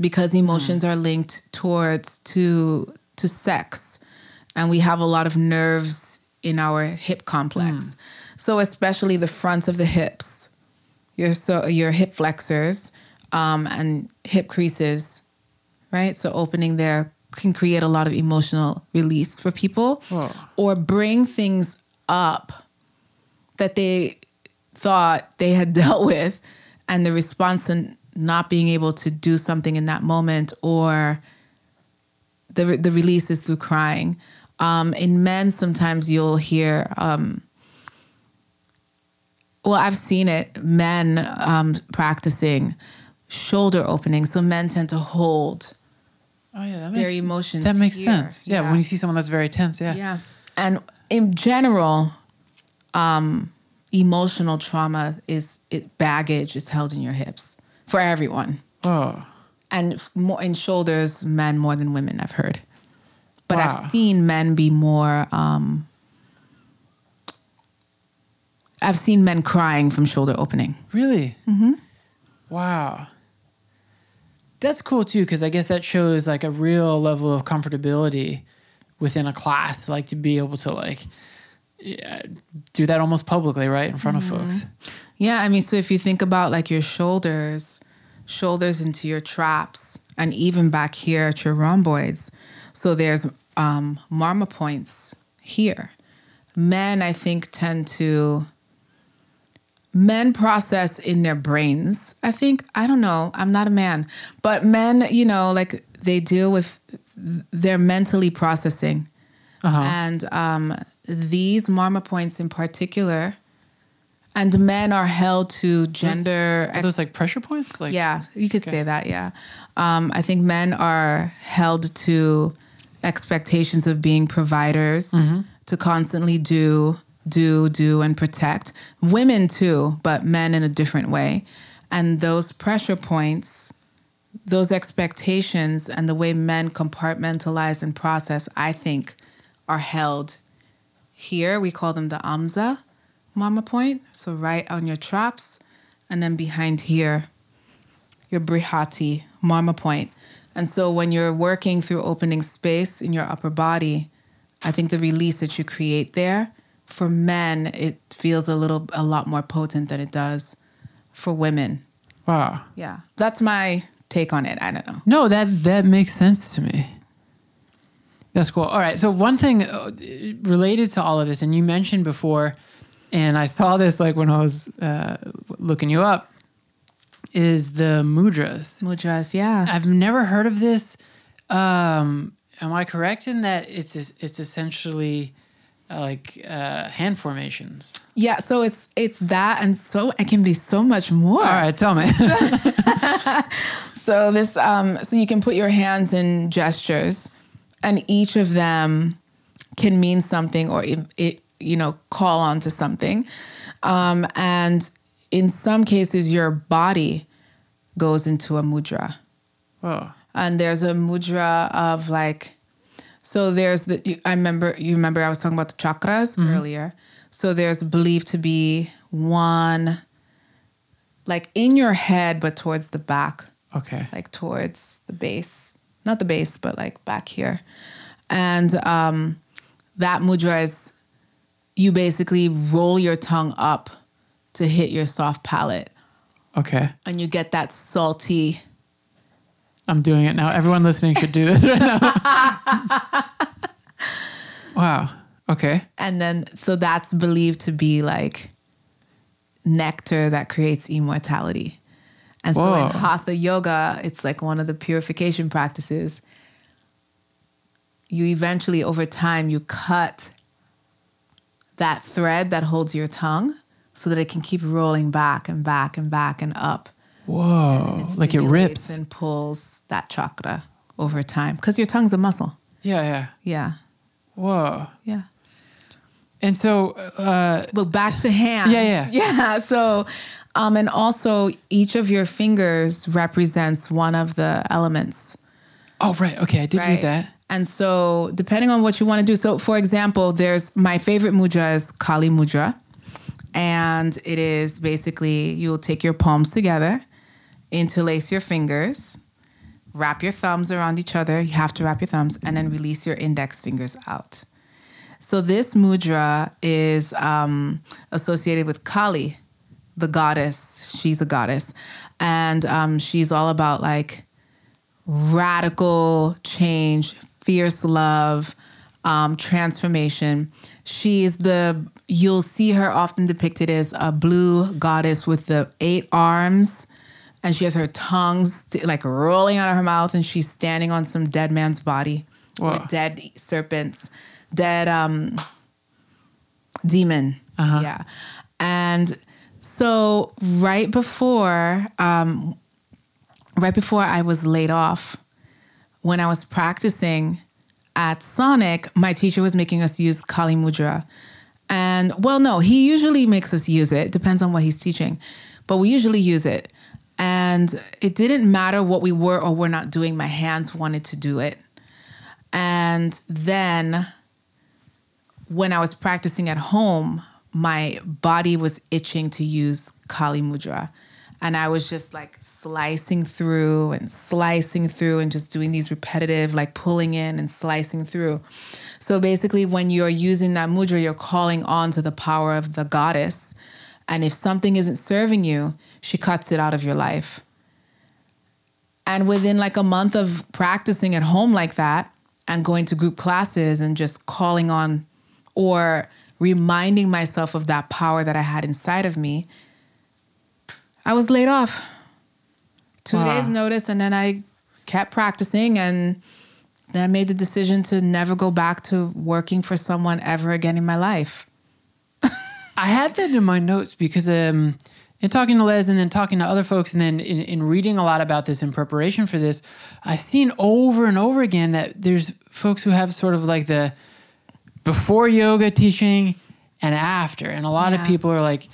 because emotions are linked to sex, and we have a lot of nerves in our hip complex. Mm. So especially the fronts of the hips, your hip flexors and hip creases, right? So opening there can create a lot of emotional release for people. Whoa. Or bring things up that they thought they had dealt with, and the response to not being able to do something in that moment, or the release is through crying. In men, sometimes you'll hear... well, I've seen it, men practicing shoulder opening. So men tend to hold their emotions. That makes sense. Yeah, when you see someone that's very tense, yeah. Yeah, and in general, emotional trauma baggage is held in your hips for everyone. Oh. And more in shoulders, men more than women, I've heard. But wow. I've seen men be more... I've seen men crying from shoulder opening. Really? Mm-hmm. Wow. That's cool too, because I guess that shows like a real level of comfortability within a class, like to be able to like do that almost publicly, right? In front of folks. Yeah. I mean, so if you think about like your shoulders into your traps, and even back here at your rhomboids. So there's marma points here. Men, I think, tend to... Men process in their brains, I think. I don't know. I'm not a man. But men, you know, like they deal with... They're mentally processing. And these marma points in particular... And men are held to gender... Are those like pressure points? Like, yeah, you could say that, yeah. I think men are held to expectations of being providers, to constantly do, and protect. Women too, but men in a different way. And those pressure points, those expectations, and the way men compartmentalize and process, I think, are held here. We call them the amza. Marma point, so right on your traps, and then behind here, your brihati marma point. And so when you're working through opening space in your upper body, I think the release that you create there, for men, it feels a lot more potent than it does for women. Wow. Yeah, that's my take on it. I don't know. No, that makes sense to me. That's cool. All right, so one thing related to all of this, and you mentioned before, and I saw this like when I was looking you up, is the mudras. Mudras, yeah. I've never heard of this. Am I correct in that it's essentially like hand formations? Yeah, so it's that, and so it can be so much more. All right, tell me. So this, so you can put your hands in gestures, and each of them can mean something, or it you know, call onto something. And in some cases, your body goes into a mudra. Oh. And there's a mudra of like, so there's I remember I was talking about the chakras earlier. So there's believed to be one, like in your head, but towards the back. Okay. Like towards the base, not the base, but like back here. And that mudra is, you basically roll your tongue up to hit your soft palate. Okay. And you get that salty. I'm doing it now. Everyone listening should do this right now. Wow. Okay. And then, so that's believed to be like nectar that creates immortality. And so in Hatha Yoga, it's like one of the purification practices. You eventually, over time, you cut that thread that holds your tongue so that it can keep rolling back and back and back and up. Whoa. And like it rips. And pulls that chakra over time. Because your tongue's a muscle. Yeah, yeah. Yeah. Whoa. Yeah. And so... but back to hands. Yeah, yeah. Yeah, so... and also each of your fingers represents one of the elements. Oh, right. Okay, I did read that. And so depending on what you want to do. So for example, there's my favorite mudra is Kali mudra. And it is basically, you'll take your palms together, interlace your fingers, wrap your thumbs around each other. You have to wrap your thumbs, and then release your index fingers out. So this mudra is associated with Kali, the goddess. She's a goddess. And she's all about like radical change, fierce love, transformation. You'll see her often depicted as a blue goddess with the 8 arms, and she has her tongues like rolling out of her mouth, and she's standing on some dead man's body. Whoa. Or dead serpents, dead demon. Yeah. And so right before I was laid off, when I was practicing at Sonic, my teacher was making us use Kali mudra. And, well, no, he usually makes us use it. Depends on what he's teaching. But we usually use it. And it didn't matter what we were or were not doing. My hands wanted to do it. And then when I was practicing at home, my body was itching to use Kali mudra. And I was just like slicing through and just doing these repetitive, like pulling in and slicing through. So basically when you're using that mudra, you're calling on to the power of the goddess. And if something isn't serving you, she cuts it out of your life. And within like a month of practicing at home like that and going to group classes and just calling on or reminding myself of that power that I had inside of me, I was laid off. Two days notice, and then I kept practicing, and then I made the decision to never go back to working for someone ever again in my life. I had that in my notes because in talking to Les and then talking to other folks and then in reading a lot about this in preparation for this, I've seen over and over again that there's folks who have sort of like the before yoga teaching and after. And a lot of people are like,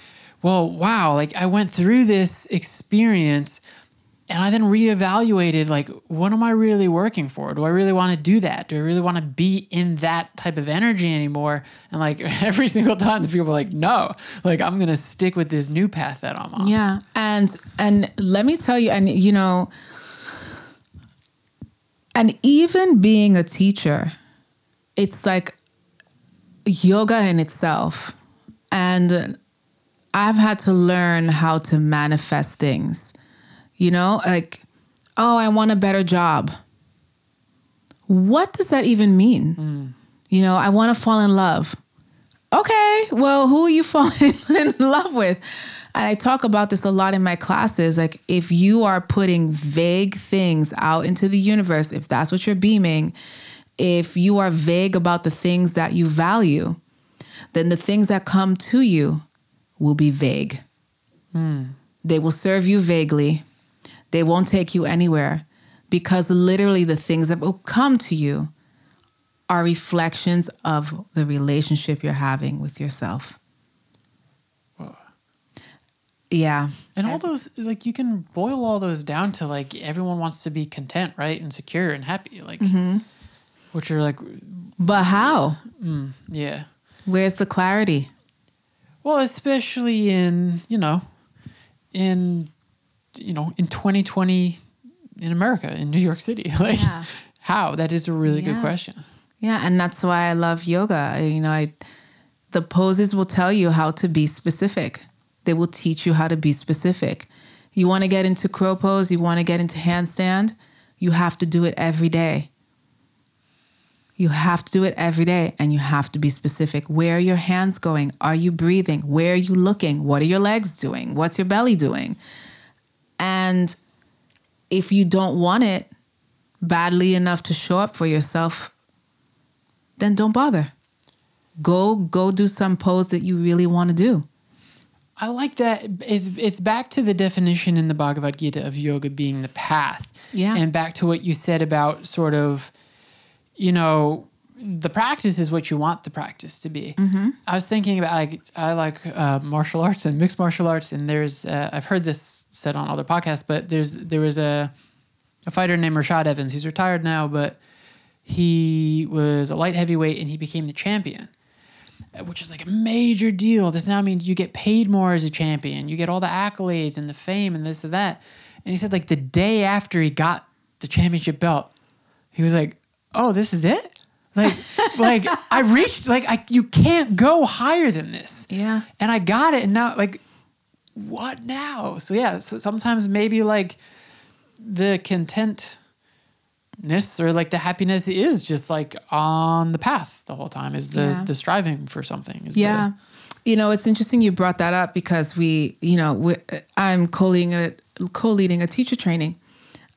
well, wow, like I went through this experience and I then reevaluated, like, what am I really working for? Do I really want to do that? Do I really want to be in that type of energy anymore? And like every single time the people are like, no, like I'm going to stick with this new path that I'm on. Yeah. And let me tell you, and you know, and even being a teacher, it's like yoga in itself. And I've had to learn how to manifest things, you know, like, oh, I want a better job. What does that even mean? Mm. You know, I want to fall in love. Okay, well, who are you falling in love with? And I talk about this a lot in my classes. Like, if you are putting vague things out into the universe, if that's what you're beaming, if you are vague about the things that you value, then the things that come to you will be vague. Mm. They will serve you vaguely. They won't take you anywhere because literally the things that will come to you are reflections of the relationship you're having with yourself. Whoa. Yeah. And all those, like you can boil all those down to like everyone wants to be content, right? And secure and happy. Like, which are like... But how? Mm, yeah. Where's the clarity? Well, especially in 2020 in America, in New York City, like how? That is a really good question. Yeah. And that's why I love yoga. You know, the poses will tell you how to be specific. They will teach you how to be specific. You want to get into crow pose, you want to get into handstand, you have to do it every day. You have to do it every day and you have to be specific. Where are your hands going? Are you breathing? Where are you looking? What are your legs doing? What's your belly doing? And if you don't want it badly enough to show up for yourself, then don't bother. Go do some pose that you really want to do. I like that. It's back to the definition in the Bhagavad Gita of yoga being the path. Yeah. And back to what you said about sort of, you know, the practice is what you want the practice to be. Mm-hmm. I was thinking about, like, I like martial arts and mixed martial arts. And there's, I've heard this said on other podcasts, but there was a fighter named Rashad Evans. He's retired now, but he was a light heavyweight and he became the champion, which is like a major deal. This now means you get paid more as a champion. You get all the accolades and the fame and this and that. And he said, like, the day after he got the championship belt, he was like, oh, this is it? Like, I reached, like, you can't go higher than this. Yeah. And I got it. And now, like, what now? So, yeah, so sometimes maybe, like, the contentness or, like, the happiness is just, like, on the path the whole time is the striving for something. You know, it's interesting you brought that up because I'm co-leading a teacher training.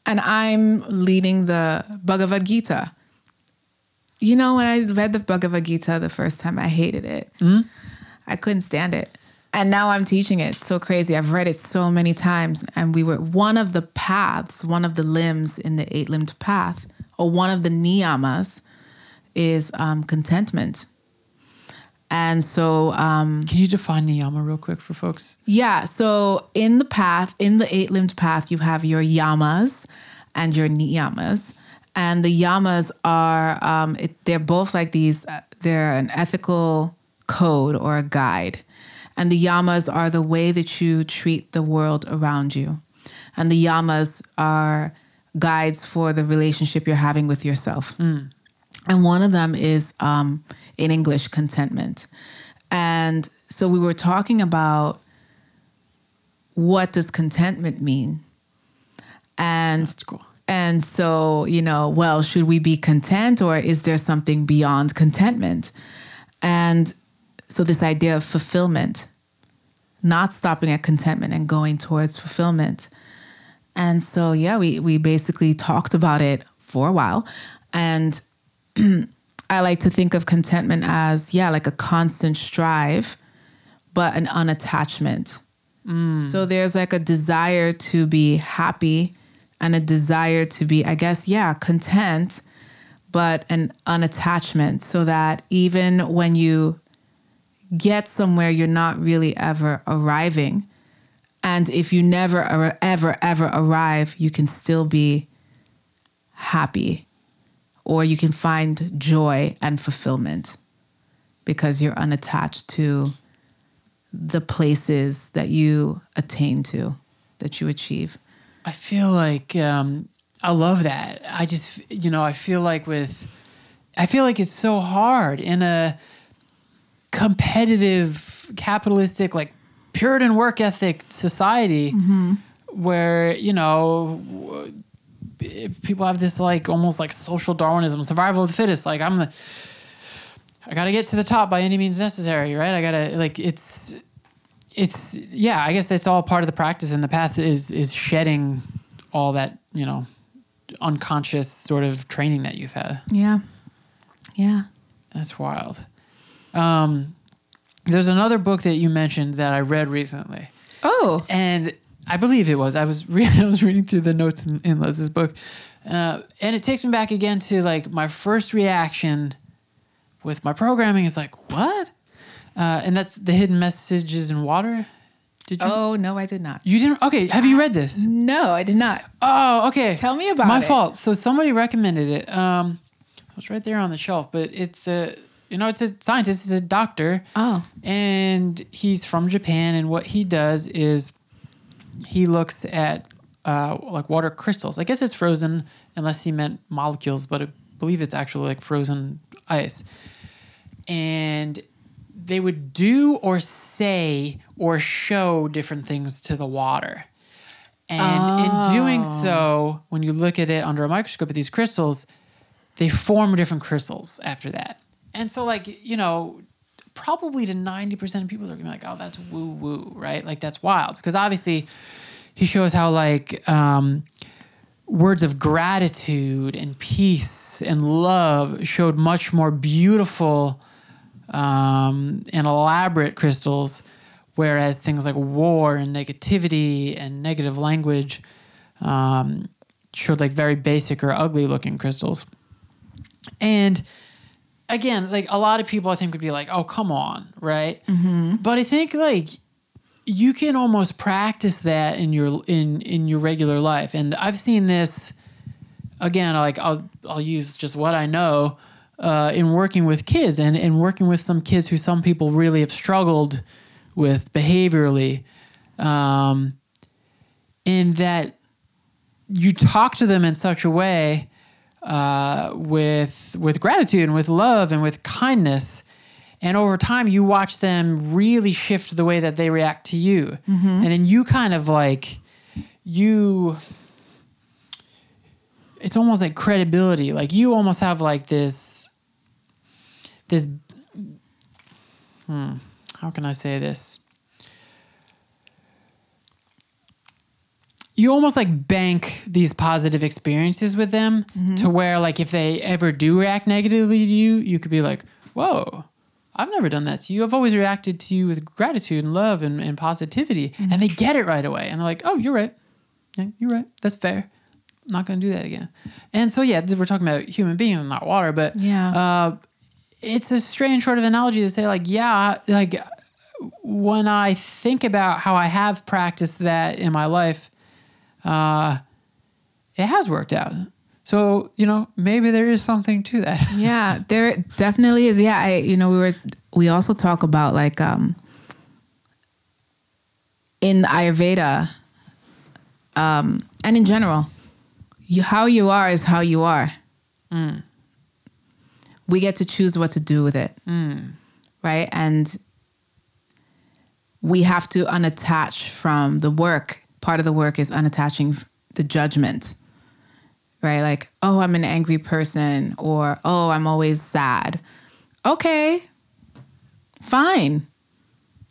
And I'm leading the Bhagavad Gita. You know, when I read the Bhagavad Gita the first time, I hated it. Mm-hmm. I couldn't stand it. And now I'm teaching it. It's so crazy. I've read it so many times. And we were one of the limbs in the eight-limbed path, or one of the niyamas is contentment. And so... can you define niyama real quick for folks? Yeah. So in the eight-limbed path, you have your yamas and your niyamas. And the yamas are, they're both like they're an ethical code or a guide. And the yamas are the way that you treat the world around you. And the yamas are guides for the relationship you're having with yourself. Mm. And one of them is, in English, contentment. And so we were talking about, what does contentment mean? And that's cool. And so, you know, well, should we be content, or is there something beyond contentment? And so this idea of fulfillment, not stopping at contentment and going towards fulfillment. And so, yeah, we basically talked about it for a while. And I like to think of contentment as, yeah, like a constant strive, but an unattachment. Mm. So there's like a desire to be happy and a desire to be, I guess, yeah, content, but an unattachment, so that even when you get somewhere, you're not really ever arriving. And if you never, ever, ever arrive, you can still be happy, or you can find joy and fulfillment because you're unattached to the places that you attain to, that you achieve. I feel like, I love that. I just, you know, I feel like it's so hard in a competitive, capitalistic, like Puritan work ethic society, mm-hmm. where, you know, people have this like, almost like social Darwinism, survival of the fittest. Like I got to get to the top by any means necessary, right? I got to, like, it's yeah, I guess that's all part of the practice, and the path is shedding all that, you know, unconscious sort of training that you've had. Yeah. Yeah. That's wild. There's another book that you mentioned that I read recently. Oh. And I believe it was. I was reading through the notes in Les's book. And it takes me back again to, like, my first reaction with my programming is like, what? And that's The Hidden Messages in Water. Did you? Oh, no, I did not. You didn't? Okay. Have you read this? No, I did not. Oh, okay. Tell me about it. My fault. So somebody recommended it. It's right there on the shelf, but it's a... You know, it's a scientist, it's a doctor. Oh. And he's from Japan, and what he does is he looks at like water crystals. I guess it's frozen, unless he meant molecules, but I believe it's actually like frozen ice. And they would do or say or show different things to the water. And in doing so, when you look at it under a microscope at these crystals, they form different crystals after that. And so, like, you know, probably to 90% of people are going to be like, oh, that's woo-woo, right? Like, that's wild. Because obviously he shows how, like, words of gratitude and peace and love showed much more beautiful and elaborate crystals, whereas things like war and negativity and negative language showed, like, very basic or ugly-looking crystals. And... Again, like, a lot of people I think would be like, oh, come on, right? Mm-hmm. But I think, like, you can almost practice that in your regular life. And I've seen this, again, like, I'll use just what I know in working with kids and working with some kids who some people really have struggled with behaviorally, in that you talk to them in such a way with gratitude and with love and with kindness. And over time, you watch them really shift the way that they react to you. Mm-hmm. And then you kind of like, it's almost like credibility. Like, you almost have like this, how can I say this? You almost like bank these positive experiences with them, mm-hmm. to where, like, if they ever do react negatively to you, you could be like, whoa, I've never done that to you. I've always reacted to you with gratitude and love and positivity. Mm-hmm. And they get it right away. And they're like, oh, you're right. Yeah, you're right. That's fair. I'm not going to do that again. And so, yeah, we're talking about human beings and not water, but yeah. It's a strange sort of analogy to say, like, yeah, like, when I think about how I have practiced that in my life, it has worked out. So, you know, maybe there is something to that. Yeah, there definitely is. Yeah. I, you know, we also talk about, like, in Ayurveda, and in general, how you are is how you are. Mm. We get to choose what to do with it. Mm. Right? And we have to unattach from the work. Part of the work is unattaching the judgment, right? Like, oh, I'm an angry person, or, oh, I'm always sad. Okay, fine.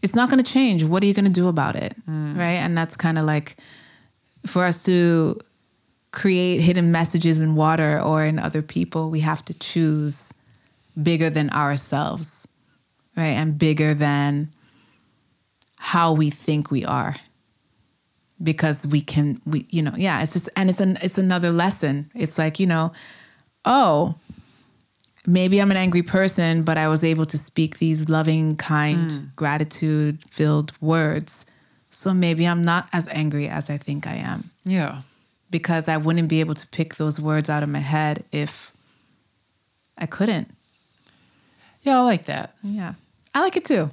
It's not going to change. What are you going to do about it? Mm. Right? And that's kind of like for us to create hidden messages in water or in other people, we have to choose bigger than ourselves, right? And bigger than how we think we are, because we can, it's just, and it's another lesson. It's like, oh, maybe I'm an angry person, but I was able to speak these loving, kind, gratitude-filled words. So maybe I'm not as angry as I think I am. Yeah. Because I wouldn't be able to pick those words out of my head if I couldn't. Yeah, I like that. Yeah. I like it too.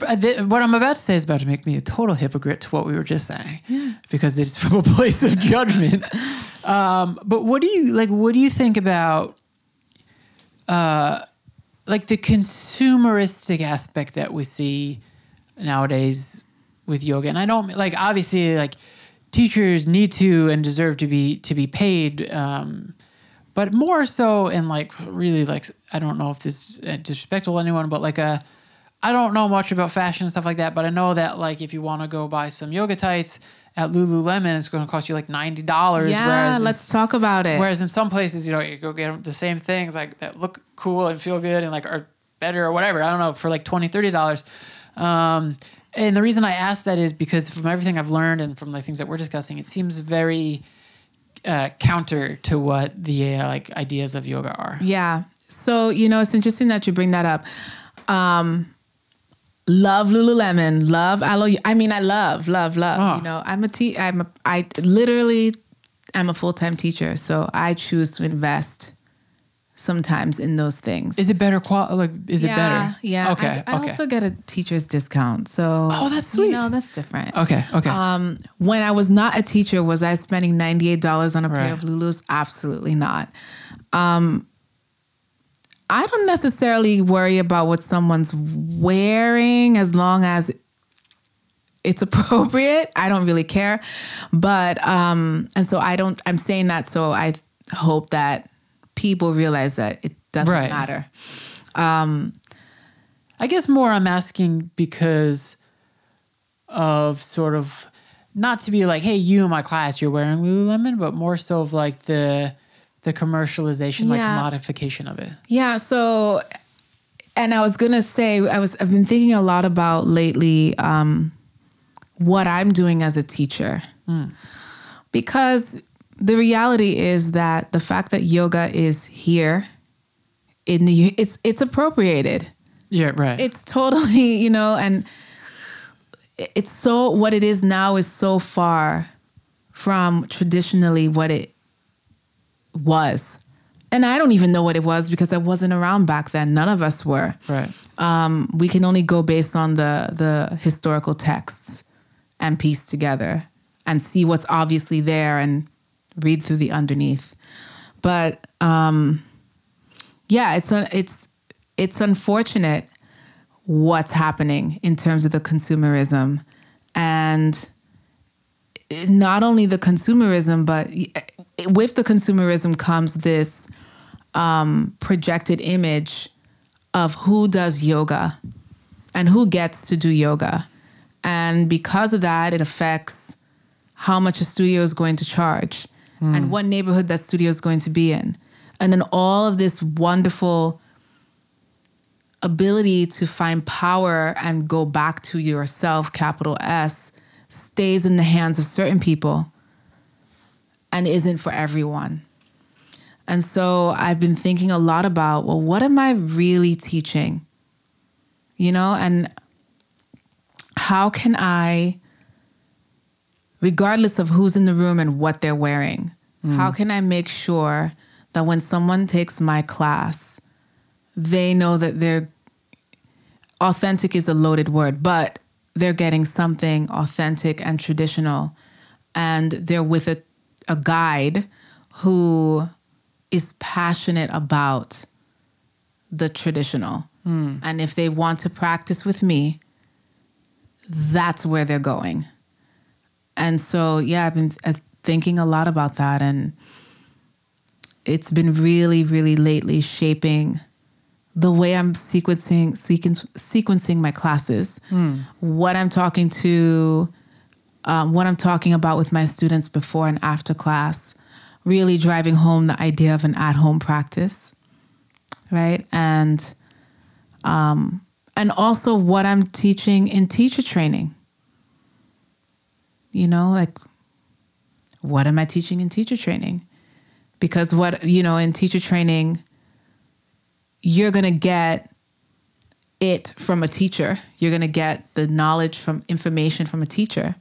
What I'm about to say is about to make me a total hypocrite to what we were just saying, because it's from a place of judgment. But what do you think about the consumeristic aspect that we see nowadays with yoga? And I don't obviously teachers need to and deserve to be paid, but more so in I don't know if this is disrespectful to anyone, but I don't know much about fashion and stuff like that, but I know that if you want to go buy some yoga tights at Lululemon, it's going to cost you $90. Yeah, let's talk about it. Whereas in some places, you go get the same things that look cool and feel good and are better or whatever. I don't know, for $20, $30. And the reason I ask that is because from everything I've learned and from the things that we're discussing, it seems very counter to what the ideas of yoga are. Yeah. So, it's interesting that you bring that up. Love Lululemon, love Aloe. I mean, I love. Oh. I literally am a full-time teacher, so I choose to invest sometimes in those things. Is it better quality? Is it better? Yeah. Okay. I also get a teacher's discount, so. Oh, that's sweet. That's different. Okay. When I was not a teacher, was I spending $98 on a pair of Lulus? Absolutely not. I don't necessarily worry about what someone's wearing as long as it's appropriate. I don't really care. But, and so I'm saying that. So I hope that people realize that it doesn't matter. I guess more I'm asking because of sort of not to be hey, you in my class, you're wearing Lululemon, but more so of the commercialization, commodification of it. Yeah. So, and I was going to say, I've been thinking a lot about lately, what I'm doing as a teacher, because the reality is that the fact that yoga is here it's appropriated. Yeah. Right. It's totally, and it's so, what it is now is so far from traditionally what it was. And I don't even know what it was because I wasn't around back then. None of us were. Right. We can only go based on the historical texts and piece together and see what's obviously there and read through the underneath. But it's unfortunate what's happening in terms of the consumerism, and not only the consumerism, but with the consumerism comes this projected image of who does yoga and who gets to do yoga. And because of that, it affects how much a studio is going to charge and what neighborhood that studio is going to be in. And then all of this wonderful ability to find power and go back to yourself, capital S, stays in the hands of certain people and isn't for everyone. And so I've been thinking a lot about, well, what am I really teaching? And how can I, regardless of who's in the room and what they're wearing, how can I make sure that when someone takes my class, they know that they're authentic is a loaded word, but they're getting something authentic and traditional, and they're with a guide who is passionate about the traditional. Mm. And if they want to practice with me, that's where they're going. And so, yeah, I've been thinking a lot about that, and it's been really, really lately shaping the way I'm sequencing my classes, what I'm talking to, what I'm talking about with my students before and after class, really driving home the idea of an at-home practice, right? And also what I'm teaching in teacher training. You know, like, what am I teaching in teacher training? Because what, you know, in teacher training, you're going to get it from a teacher. You're going to get the knowledge from information from a teacher.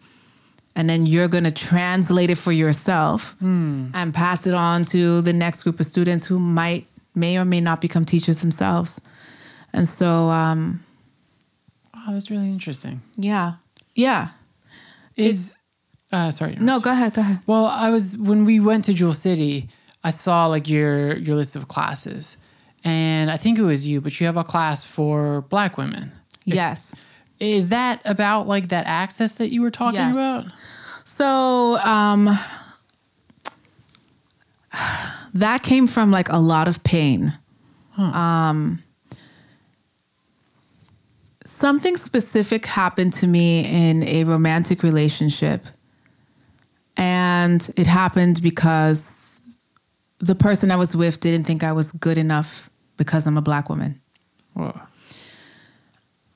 And then you're going to translate it for yourself and pass it on to the next group of students who may or may not become teachers themselves. And so... wow, that's really interesting. Yeah. Yeah. Sorry. No, go ahead. Well, when we went to Jewel City, I saw like your list of classes. And I think it was you, but you have a class for Black women. Yes. Is that about like that access that you were talking about? So that came from like a lot of pain. Huh. Something specific happened to me in a romantic relationship. And it happened because the person I was with didn't think I was good enough because I'm a Black woman. Whoa.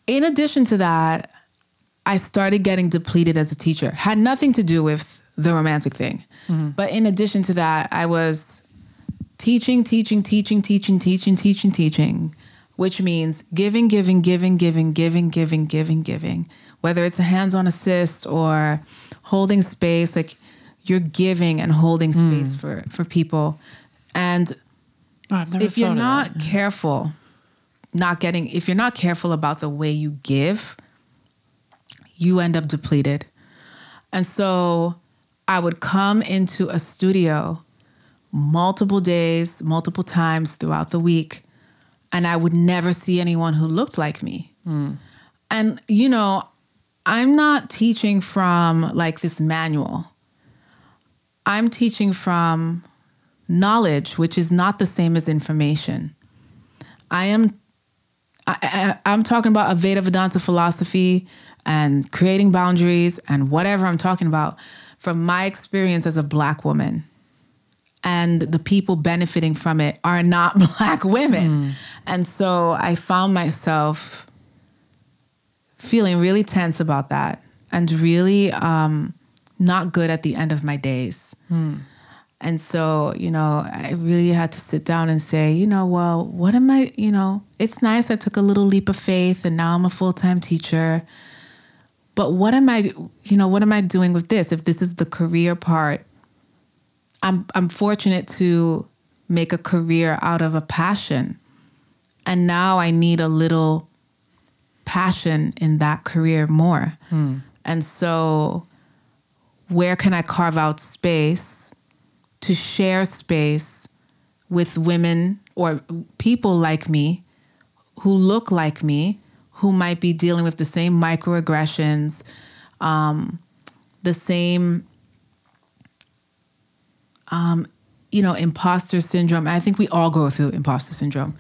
In addition to that, I started getting depleted as a teacher. Had nothing to do with the romantic thing. Mm-hmm. But in addition to that, I was teaching, which means giving. Whether it's a hands-on assist or holding space, like you're giving and holding space for people. And if you're not careful... if you're not careful about the way you give, you end up depleted. And so I would come into a studio multiple days, multiple times throughout the week, and I would never see anyone who looked like me. Mm. And, you know, I'm not teaching from like this manual. I'm teaching from knowledge, which is not the same as information. I'm talking about Advaita Vedanta philosophy and creating boundaries and whatever I'm talking about from my experience as a Black woman. And the people benefiting from it are not Black women. Mm. And so I found myself feeling really tense about that and really not good at the end of my days. Mm. And so, you know, I really had to sit down and say, you know, well, what am I, you know, it's nice. I took a little leap of faith and now I'm a full-time teacher. But what am I doing with this? If this is the career part, I'm fortunate to make a career out of a passion. And now I need a little passion in that career more. Mm. And so where can I carve out space to share space with women or people like me who look like me, who might be dealing with the same microaggressions, the same, you know, imposter syndrome. I think we all go through imposter syndrome,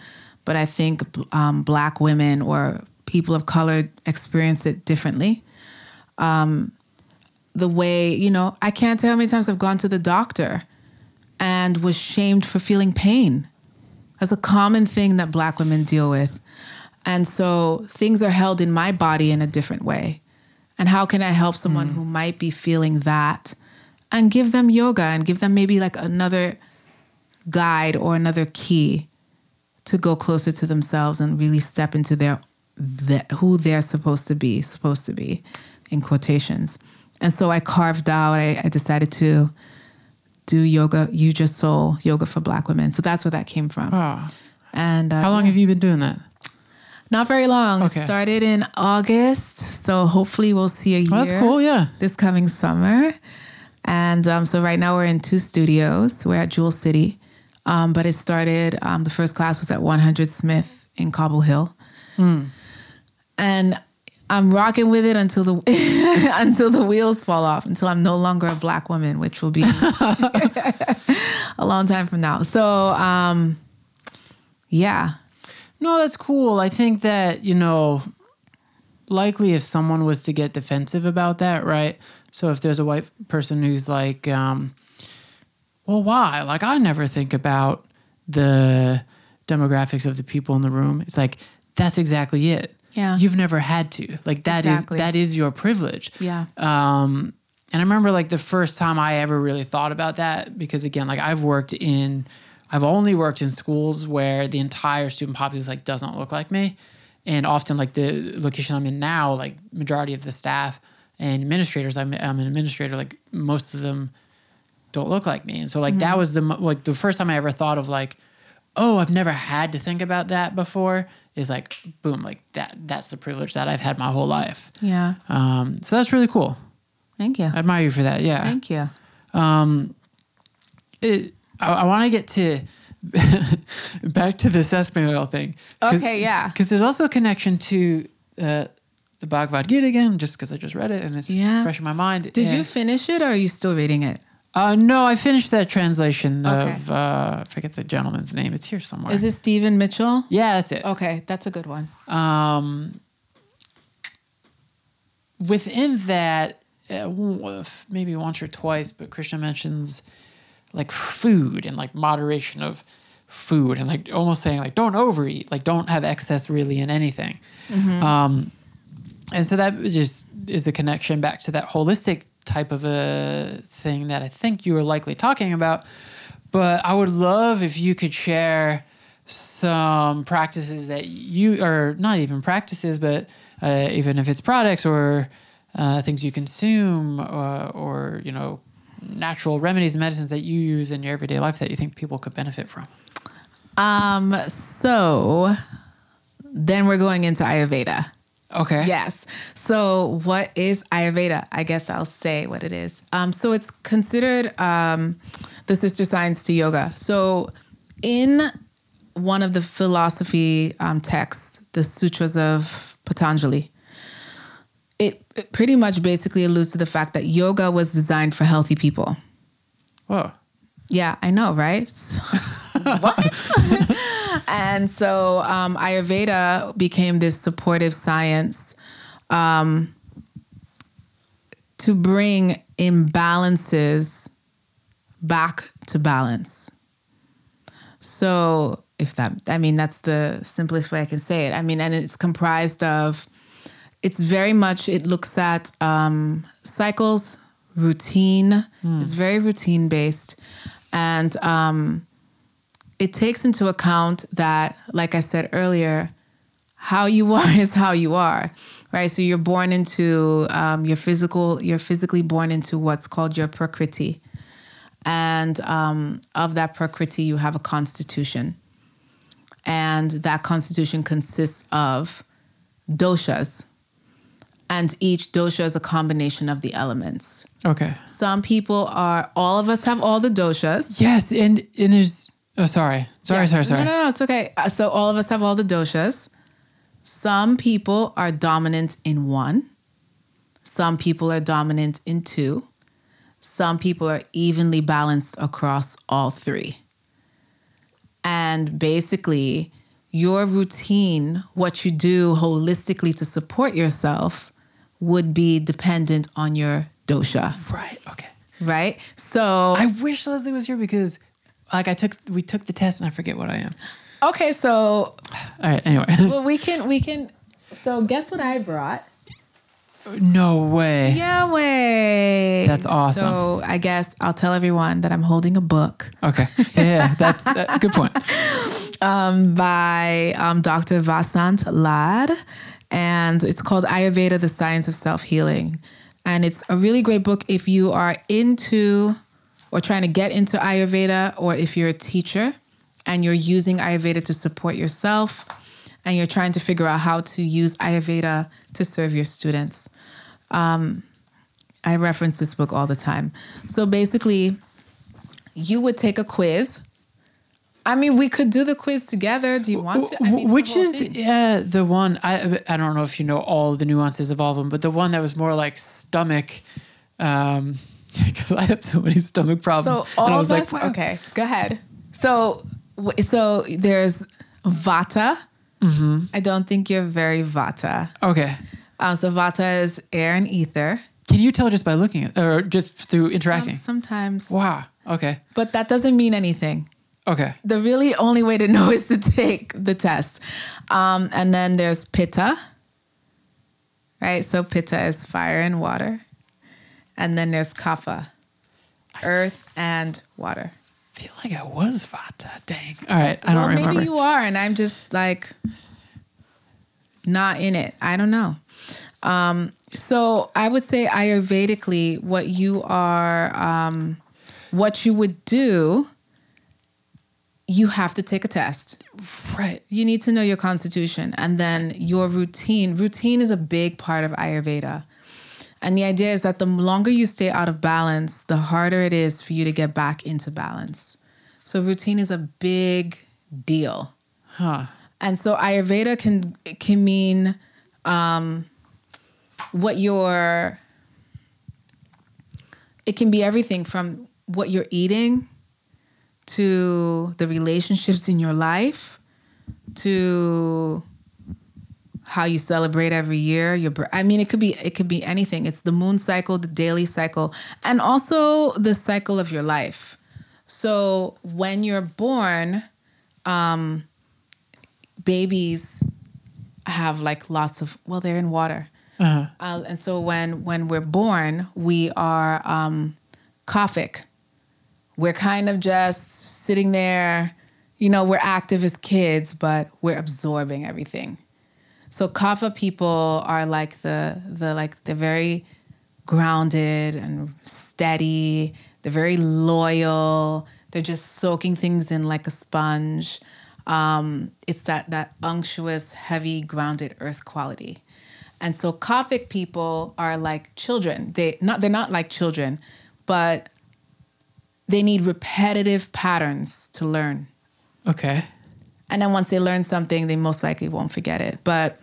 but I think Black women or people of color experience it differently. The way, you know, I can't tell how many times I've gone to the doctor and was shamed for feeling pain. That's a common thing that Black women deal with. And so things are held in my body in a different way. And how can I help someone who might be feeling that and give them yoga and give them maybe like another guide or another key to go closer to themselves and really step into who they're supposed to be in quotations. And so I carved out, I decided to do yoga, Yujasoul yoga for Black women. So that's where that came from. Oh. And how long have you been doing that? Not very long. Okay. It started in August, so hopefully we'll see a year. Oh, that's cool, yeah. This coming summer. And so right now we're in 2 studios. We're at Jewel City. But it started, the first class was at 100 Smith in Cobble Hill. Mm. And I'm rocking with it until the until the wheels fall off, until I'm no longer a black woman, which will be a long time from now. So, yeah. No, that's cool. I think that, you know, likely if someone was to get defensive about that, right? So if there's a white person who's like, well, why? Like, I never think about the demographics of the people in the room. It's like, that's exactly it. Yeah. You've never had to. Like, that exactly. that is your privilege. Yeah. And I remember, like, the first time I ever really thought about that, because, again, like, I've only worked in schools where the entire student populace, like, doesn't look like me. And often, like, the location I'm in now, like, majority of the staff and administrators, I'm an administrator, like, most of them don't look like me. And so, like, mm-hmm. that was the first time I ever thought of, like, oh, I've never had to think about that before, is like, boom, like that's the privilege that I've had my whole life. Yeah. So that's really cool. Thank you. I admire you for that. Yeah. Thank you. I want to get to back to the Espanol thing. Okay. Yeah. Because there's also a connection to the Bhagavad Gita again, just because I just read it and it's fresh in my mind. Did you finish it, or are you still reading it? No, I finished that translation of, I forget the gentleman's name. It's here somewhere. Is it Stephen Mitchell? Yeah, that's it. Okay, that's a good one. Within that, maybe once or twice, but Krishna mentions like food and like moderation of food and like almost saying like don't overeat, like don't have excess really in anything. Mm-hmm. And so that just is a connection back to that holistic type of a thing that I think you were likely talking about, but I would love if you could share some practices that you, or not even practices, but even if it's products or things you consume or, you know, natural remedies and medicines that you use in your everyday life that you think people could benefit from. So then we're going into Ayurveda. Okay. Yes. So what is Ayurveda? I guess I'll say what it is. So it's considered the sister science to yoga. So in one of the philosophy texts, the Sutras of Patanjali, it pretty much basically alludes to the fact that yoga was designed for healthy people. Whoa. Yeah, I know, right? What? And so Ayurveda became this supportive science to bring imbalances back to balance. So that's the simplest way I can say it. I mean, and it's comprised of, it's very much, it looks at cycles, routine. Mm. It's very routine based. And it takes into account that, like I said earlier, how you are is how you are, right? So you're born into you're physically born into what's called your prakriti. And of that prakriti, you have a constitution. And that constitution consists of doshas. And each dosha is a combination of the elements. Okay. Some people all of us have all the doshas. Yes, and there's... Oh, sorry. No, it's okay. So all of us have all the doshas. Some people are dominant in one. Some people are dominant in 2. Some people are evenly balanced across all 3. And basically, your routine, what you do holistically to support yourself, would be dependent on your dosha. Right, okay. Right? So... I wish Leslie was here because... Like we took the test and I forget what I am. Okay, so. All right, anyway. Well, we can. So guess what I brought? No way. Yeah, way. That's awesome. So I guess I'll tell everyone that I'm holding a book. Okay. Yeah, that's a good point. By Dr. Vasant Lad. And it's called Ayurveda, the Science of Self-Healing. And it's a really great book if you are into... or trying to get into Ayurveda, or if you're a teacher and you're using Ayurveda to support yourself and you're trying to figure out how to use Ayurveda to serve your students. I reference this book all the time. So basically, you would take a quiz. I mean, we could do the quiz together. Do you want to? I mean, which is the one, I don't know if you know all the nuances of all of them, but the one that was more like stomach, because I have so many stomach problems. So all of us, okay, go ahead. So there's Vata. Mm-hmm. I don't think you're very Vata. Okay. So Vata is air and ether. Can you tell just by looking at, or just through interacting? Sometimes. Wow. Okay. But that doesn't mean anything. Okay. The really only way to know is to take the test. And then there's Pitta, right? So Pitta is fire and water. And then there's Kapha, earth and water. I feel like I was Vata. Dang. All right. I don't remember. Maybe you are, and I'm just like not in it. I don't know. So I would say Ayurvedically, what you are, what you would do, you have to take a test. Right. You need to know your constitution and then your routine. Routine is a big part of Ayurveda. And the idea is that the longer you stay out of balance, the harder it is for you to get back into balance. So routine is a big deal. Huh. And so Ayurveda can mean what your... It can be everything from what you're eating to the relationships in your life, to how you celebrate every year. I mean, it could be anything. It's the moon cycle, the daily cycle, and also the cycle of your life. So when you're born, babies have like lots of, well, they're in water. Uh-huh. And so when we're born, we are Kaphic. We're kind of just sitting there, you know, we're active as kids, but we're absorbing everything. So Kapha people are like they're very grounded and steady. They're very loyal. They're just soaking things in like a sponge. It's that unctuous, heavy, grounded earth quality. And so Kaphic people are like children. They're not like children, but they need repetitive patterns to learn. Okay. And then once they learn something, they most likely won't forget it. But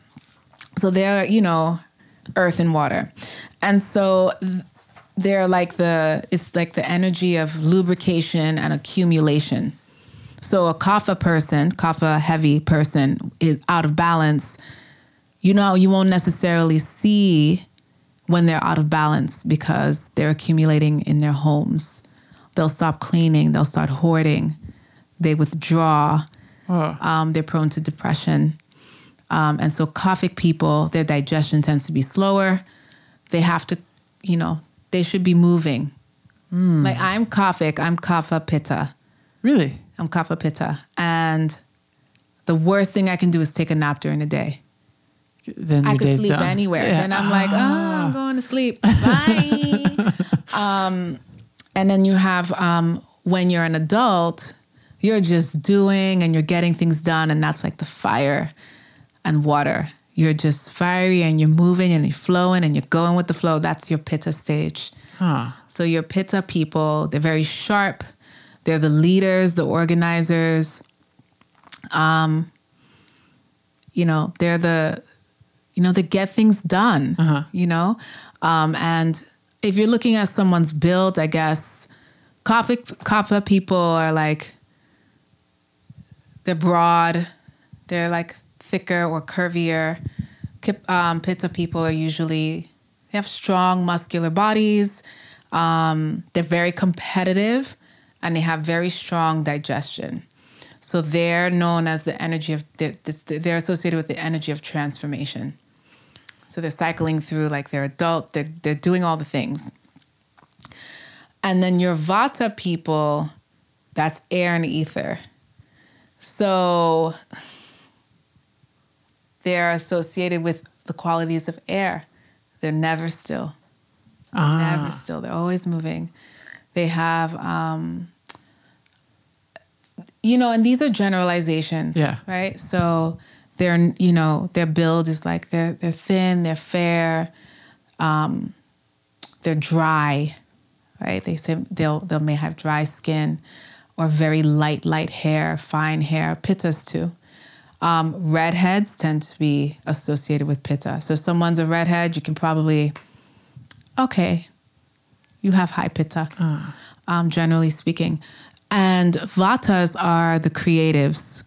so they're, you know, earth and water. And so they're like it's like the energy of lubrication and accumulation. So a Kapha person, Kapha heavy person is out of balance. You know, you won't necessarily see when they're out of balance because they're accumulating in their homes. They'll stop cleaning. They'll start hoarding. They withdraw. Oh. They're prone to depression. And so Kaphic people, their digestion tends to be slower. They have to, you know, they should be moving. Mm. Like I'm Kaphic. I'm Kapha Pitta. Really? I'm Kapha Pitta. And the worst thing I can do is take a nap during the day. Then I could sleep anywhere. Yeah. Then I'm like, oh, I'm going to sleep. Bye. And then you have, when you're an adult, you're just doing and you're getting things done. And that's like the fire and water. You're just fiery and you're moving and you're flowing and you're going with the flow. That's your Pitta stage. Huh. So your Pitta people, they're very sharp. They're the leaders, the organizers. You know, they're the, you know, they get things done, uh-huh. You know? And if you're looking at someone's build, I guess, Kapha people are like, they're broad, they're like thicker or curvier. Pitta people are usually, they have strong muscular bodies. They're very competitive and they have very strong digestion. So they're known as the energy of, they're associated with the energy of transformation. So they're cycling through like they're adult, they're doing all the things. And then your Vata people, that's air and ether. So they're associated with the qualities of air. They're never still. They're never still. They're always moving. They have, you know, and these are generalizations, yeah. Right? So They're, you know, their build is like they're thin, they're fair, they're dry, right? They say they'll may have dry skin or very light hair, fine hair. Pittas too. Redheads tend to be associated with Pitta. So if someone's a redhead, you can probably, okay, you have high Pitta, generally speaking. And Vatas are the creatives.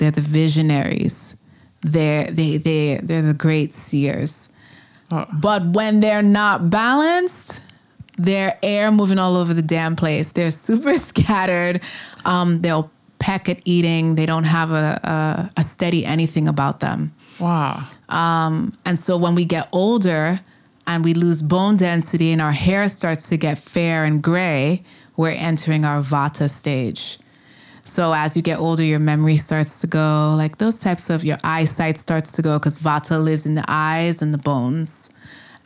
They're the visionaries. They're the great seers. But when they're not balanced, they're air moving all over the damn place. They're super scattered. They'll peck at eating. They don't have a steady anything about them. Wow. And so when we get older and we lose bone density and our hair starts to get fair and gray, we're entering our Vata stage. So as you get older, your memory starts to go, like those types of, your eyesight starts to go, because Vata lives in the eyes and the bones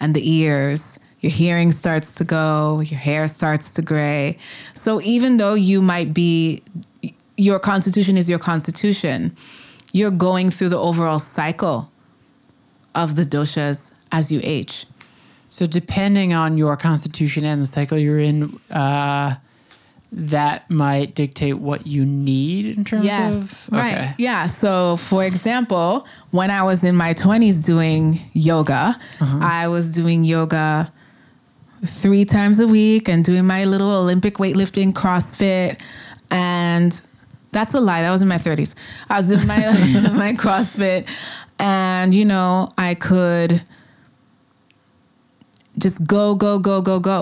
and the ears. Your hearing starts to go, your hair starts to gray. So even though you might be, your constitution is your constitution, you're going through the overall cycle of the doshas as you age. So depending on your constitution and the cycle you're in, that might dictate what you need in terms of... Yes, right. Yeah, so for example, when I was in my 20s doing yoga, I was doing yoga 3 times a week and doing my little Olympic weightlifting, CrossFit, and that's a lie. That was in my 30s. I was doing my, my CrossFit, and, you know, I could just go.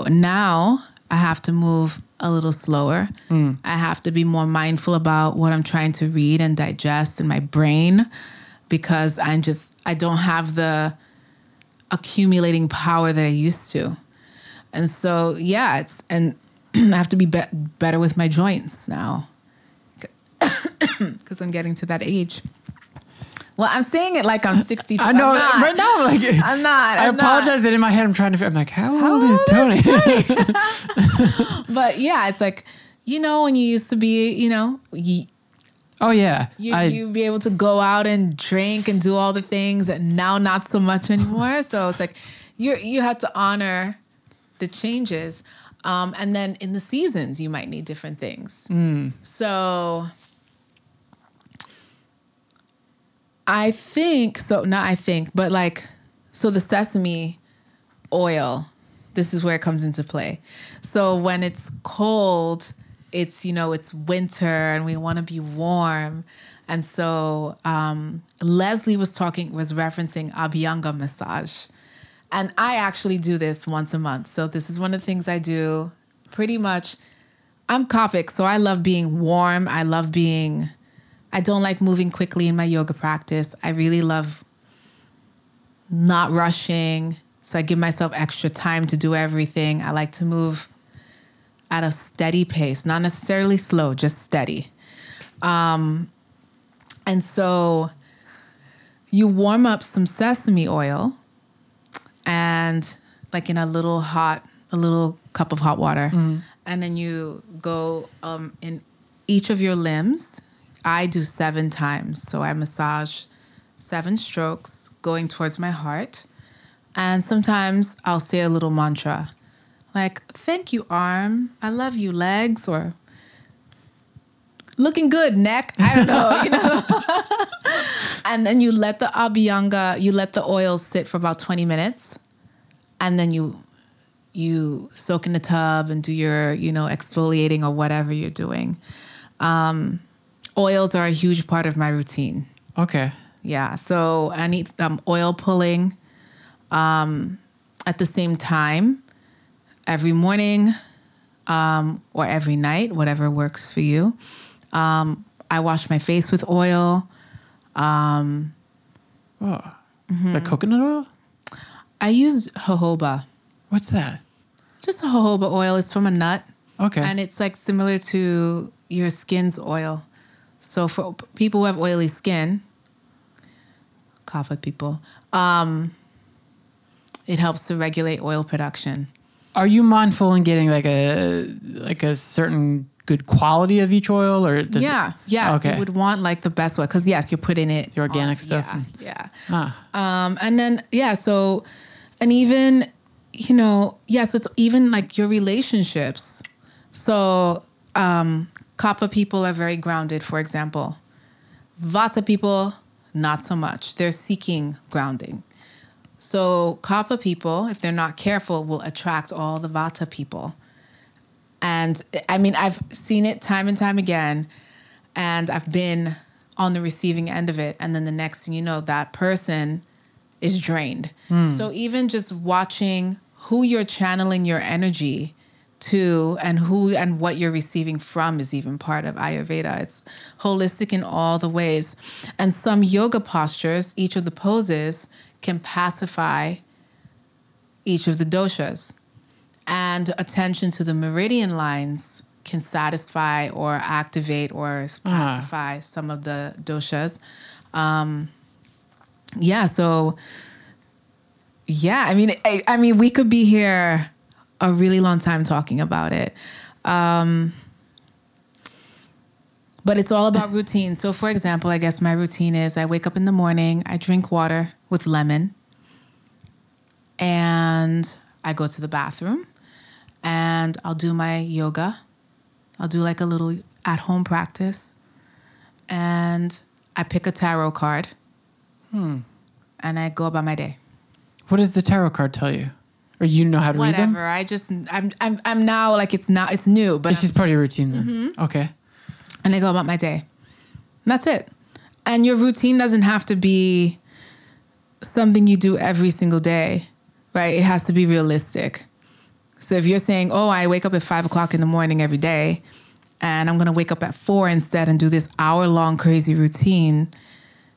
Now I have to move a little slower. I have to be more mindful about what I'm trying to read and digest in my brain, because I don't have the accumulating power that I used to. And so, yeah, and I have to be better with my joints now because I'm getting to that age. Well, I'm saying it like I'm 62. I know, right now, like I'm not. I apologize that in my head I'm trying to figure, I'm like, how old is Tony? But yeah, it's like, you know, when you used to be, you know, you'd be able to go out and drink and do all the things, and now not so much anymore. So it's like you have to honor the changes, and then in the seasons you might need different things. So. So the sesame oil, this is where it comes into play. So when it's cold, it's, you know, it's winter and we want to be warm. And so Leslie was referencing Abhyanga massage. And I actually do this once a month. So this is one of the things I do pretty much. I'm Kaphic, so I love being warm. I don't like moving quickly in my yoga practice. I really love not rushing. So I give myself extra time to do everything. I like to move at a steady pace, not necessarily slow, just steady. And so you warm up some sesame oil and like in a little cup of hot water. And then you go in each of your limbs. I do 7 times. So I massage 7 strokes going towards my heart. And sometimes I'll say a little mantra like, thank you, arm. I love you, legs, or looking good, neck. I don't know, you know. And then you let the Abhyanga, you let the oil sit for about 20 minutes. And then you soak in the tub and do your, you know, exfoliating or whatever you're doing. Oils are a huge part of my routine. Okay. Yeah. So I need oil pulling at the same time every morning or every night, whatever works for you. I wash my face with oil. Like coconut oil? I use jojoba. What's that? Just a jojoba oil. It's from a nut. Okay. And it's like similar to your skin's oil. So for people who have oily skin, Kapha people, it helps to regulate oil production. Are you mindful in getting like a certain good quality of each oil, or does okay, you would want like the best oil, because yes, you're putting it the organic stuff. And then so, and even so it's even like your relationships. So Kapha people are very grounded, for example. Vata people, not so much. They're seeking grounding. So Kapha people, if they're not careful, will attract all the Vata people. And I mean, I've seen it time and time again, and I've been on the receiving end of it. And then the next thing you know, that person is drained. So even just watching who you're channeling your energy to and who and what you're receiving from is even part of Ayurveda. It's holistic in all the ways. And some yoga postures, each of the poses, can pacify each of the doshas. And attention to the meridian lines can satisfy or activate or pacify some of the doshas. I mean, we could be here a really long time talking about it. But it's all about routine. So for example, I guess my routine is I wake up in the morning, I drink water with lemon, and I go to the bathroom. And I'll do my yoga. I'll do like a little at-home practice. And I pick a tarot card. And I go about my day. What does the tarot card tell you? Or you know how to read them? Whatever. I'm now like, it's new. But it's just part of your routine then. Okay. And I go about my day. And that's it. And your routine doesn't have to be something you do every single day, right? It has to be realistic. So if you're saying, oh, I wake up at 5 o'clock in the morning every day, and I'm going to wake up at 4 instead and do this hour-long crazy routine,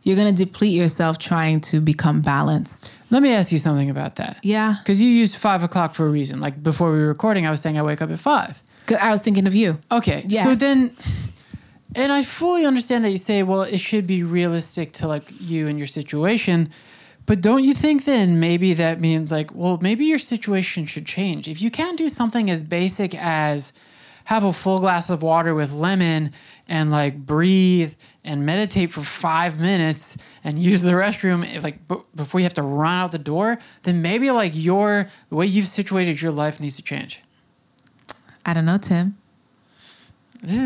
you're going to deplete yourself trying to become balanced. Let me ask you something about that. Yeah. Because you used 5 o'clock for a reason. Like before we were recording, I was saying I wake up at 5. I was thinking of you. Okay. Yes. So then, and I fully understand that you say, well, it should be realistic to like you and your situation. But don't you think then maybe that means like, well, maybe your situation should change. If you can't do something as basic as have a full glass of water with lemon and like breathe and meditate for 5 minutes and use the restroom like before you have to run out the door, then maybe like the way you've situated your life needs to change. I don't know, Tim.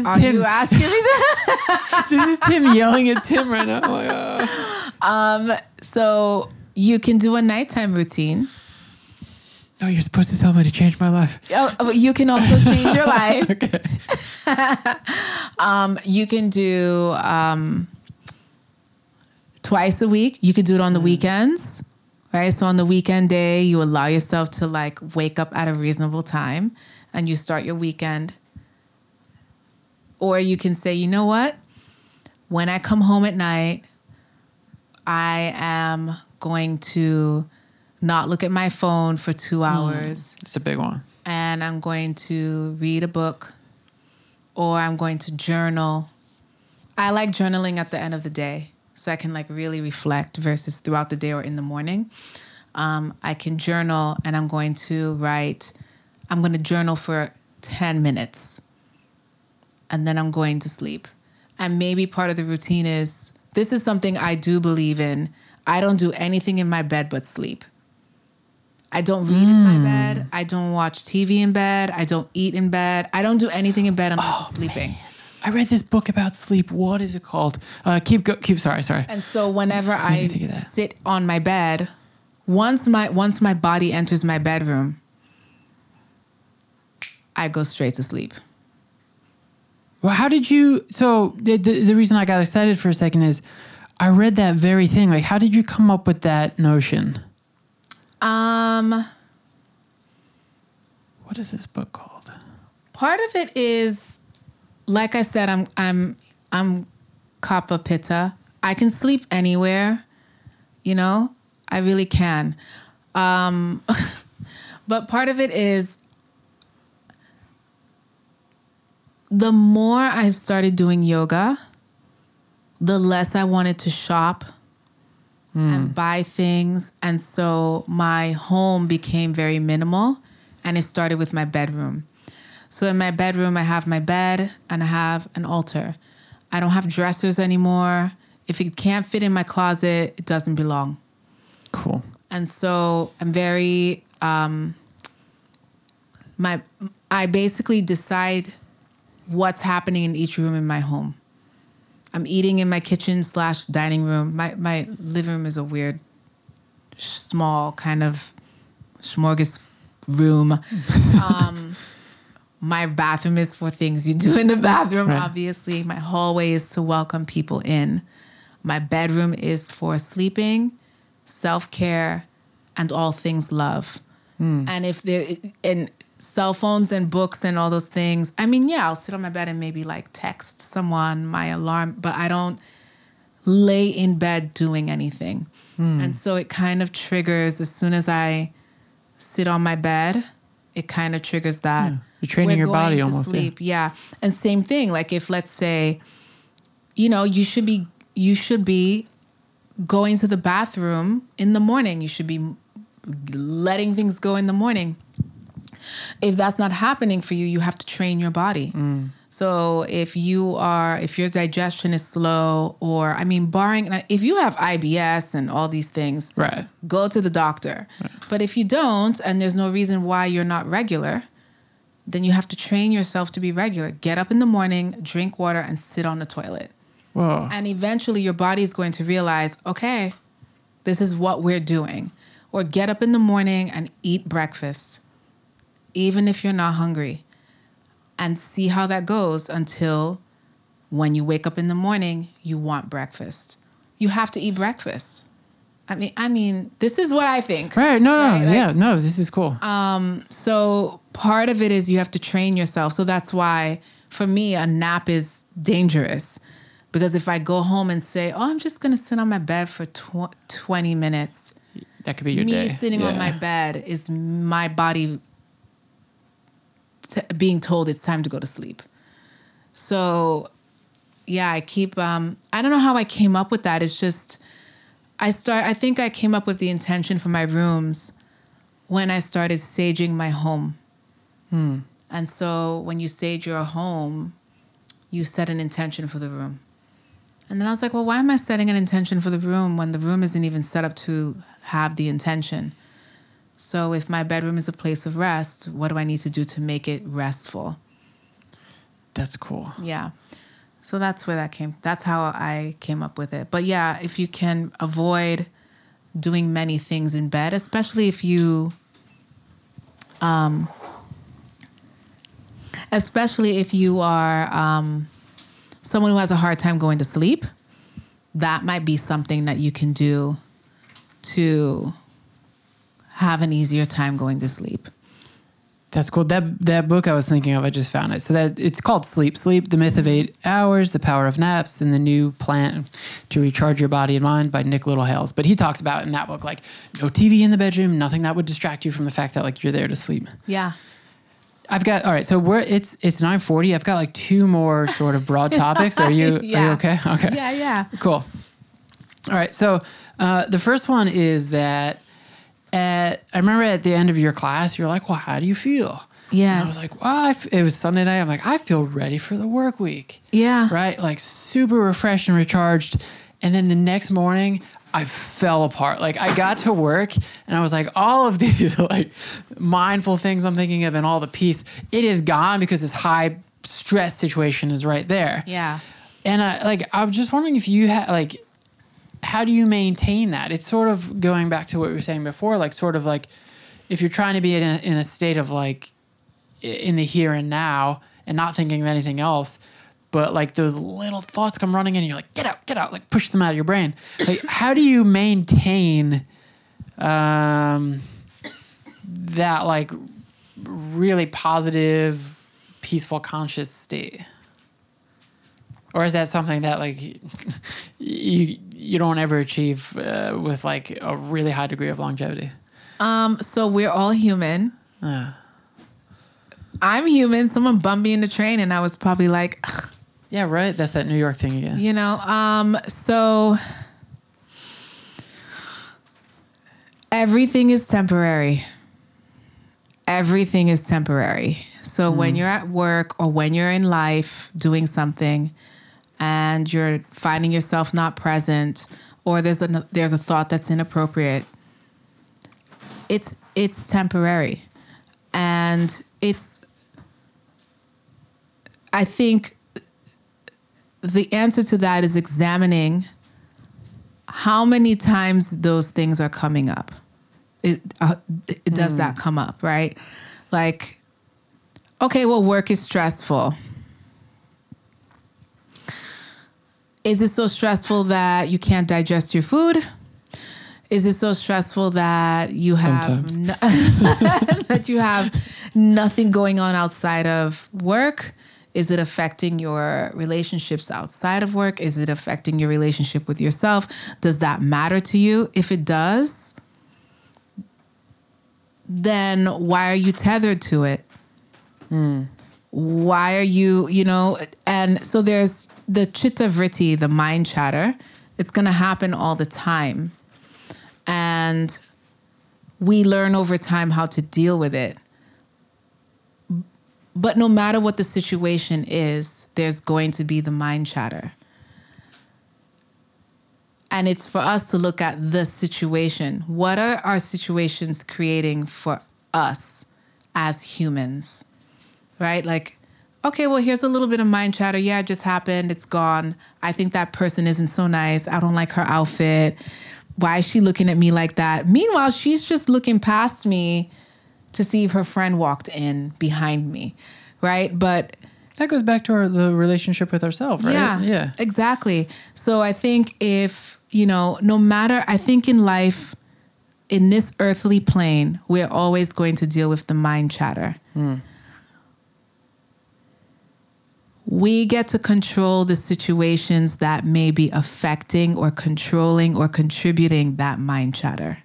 Are Tim. You asking me that? This is Tim yelling at Tim right now. Like, So you can do a nighttime routine. No, you're supposed to tell me to change my life. Oh, you can also change your life. Okay. You can do twice a week. You could do it on the weekends, right? So on the weekend day, you allow yourself to like wake up at a reasonable time and you start your weekend. Or you can say, you know what? When I come home at night, I am going to not look at my phone for 2 hours. It's a big one. And I'm going to read a book, or I'm going to journal. I like journaling at the end of the day so I can like really reflect versus throughout the day or in the morning. I can journal, and I'm going to journal for 10 minutes. And then I'm going to sleep. And maybe part of the routine is, this is something I do believe in. I don't do anything in my bed but sleep. I don't read in my bed. I don't watch TV in bed. I don't eat in bed. I don't do anything in bed unless I'm sleeping. Man. I read this book about sleep. What is it called? Sorry. And so whenever I sit on my bed, once my body enters my bedroom, I go straight to sleep. Well, the reason I got excited for a second is I read that very thing. Like, how did you come up with that notion? What is this book called? Part of it is, like I said, I'm Kapha Pitta. I can sleep anywhere, I really can. But part of it is, the more I started doing yoga, the less I wanted to shop and buy things. And so my home became very minimal, and it started with my bedroom. So in my bedroom, I have my bed and I have an altar. I don't have dressers anymore. If it can't fit in my closet, it doesn't belong. Cool. And so I'm very, I basically decide what's happening in each room in my home. I'm eating in my kitchen/dining room. My living room is a weird, small kind of smorgasbord room. My bathroom is for things you do in the bathroom, right. Obviously. My hallway is to welcome people in. My bedroom is for sleeping, self-care, and all things love. Mm. And if there, and cell phones and books and all those things, I mean, yeah, I'll sit on my bed and maybe like text someone, my alarm, but I don't lay in bed doing anything. Mm. And so it kind of triggers, as soon as I sit on my bed, it kind of triggers that. Yeah. You're training your body almost. Sleep. Yeah. Yeah. And same thing. Like if, let's say, you know, you should be going to the bathroom in the morning. You should be letting things go in the morning. If that's not happening for you, you have to train your body. Mm. So if your digestion is slow, or, I mean, barring, if you have IBS and all these things, right, go to the doctor. Right. But if you don't, and there's no reason why you're not regular, then you have to train yourself to be regular. Get up in the morning, drink water, and sit on the toilet. Whoa. And eventually your body is going to realize, okay, this is what we're doing. Or get up in the morning and eat breakfast, even if you're not hungry, and see how that goes until when you wake up in the morning, you want breakfast. You have to eat breakfast. I mean, this is what I think. Right, no, like, yeah, no, this is cool. So part of it is you have to train yourself. So that's why, for me, a nap is dangerous. Because if I go home and say, oh, I'm just going to sit on my bed for 20 minutes. That could be your day. Me sitting on my bed is my body being told it's time to go to sleep. So yeah, I keep, I don't know how I came up with that. It's just, I think I came up with the intention for my rooms when I started saging my home. Hmm. And so when you sage your home, you set an intention for the room. And then I was like, well, why am I setting an intention for the room when the room isn't even set up to have the intention? So if my bedroom is a place of rest, what do I need to do to make it restful? That's cool. Yeah. So that's where that came. That's how I came up with it. But yeah, if you can avoid doing many things in bed, especially if you, are someone who has a hard time going to sleep, that might be something that you can do to have an easier time going to sleep. That's cool. That book I was thinking of, I just found it. So that it's called Sleep, The Myth of 8 Hours, The Power of Naps, and The New Plan to Recharge Your Body and Mind by Nick Littlehales. But he talks about in that book, like, no TV in the bedroom, nothing that would distract you from the fact that, like, you're there to sleep. Yeah. I've got, all right, so it's 9:40. I've got like two more sort of broad topics. Are you okay? Okay. Yeah. Cool. All right, so the first one is that I remember at the end of your class, you're like, well, how do you feel? Yeah. And I was like, well, it was Sunday night. I'm like, I feel ready for the work week. Yeah. Right? Like super refreshed and recharged. And then the next morning, I fell apart. Like I got to work and I was like, all of these like mindful things I'm thinking of and all the peace, it is gone because this high stress situation is right there. Yeah. And I was just wondering if you had like, how do you maintain that? It's sort of going back to what we were saying before, like sort of like if you're trying to be in a state of like in the here and now and not thinking of anything else, but like those little thoughts come running in and you're like, get out, like push them out of your brain. Like how do you maintain that like really positive, peaceful, conscious state? Or is that something that like you don't ever achieve with like a really high degree of longevity? So we're all human. I'm human. Someone bumped me in the train and I was probably like, ugh. Yeah, right. That's that New York thing again. You know, so everything is temporary. everything is temporary. So when you're at work or when you're in life doing something and you're finding yourself not present, or there's a thought that's inappropriate, it's temporary. And I think the answer to that is examining how many times those things are coming up. Does that come up, right? Like, okay, well, work is stressful. Is it so stressful that you can't digest your food? Is it so stressful that you have that you have nothing going on outside of work? Is it affecting your relationships outside of work? Is it affecting your relationship with yourself? Does that matter to you? If it does, then why are you tethered to it? Why are you, and so there's the chitta vritti, the mind chatter. It's going to happen all the time. And we learn over time how to deal with it. But no matter what the situation is, there's going to be the mind chatter. And it's for us to look at the situation. What are our situations creating for us as humans, right? Like, okay, well, here's a little bit of mind chatter. Yeah, it just happened. It's gone. I think that person isn't so nice. I don't like her outfit. Why is she looking at me like that? Meanwhile, she's just looking past me to see if her friend walked in behind me, right? But that goes back to the relationship with ourselves, right? Yeah, exactly. So I think I think in life, in this earthly plane, we're always going to deal with the mind chatter. We get to control the situations that may be affecting or controlling or contributing that mind chatter.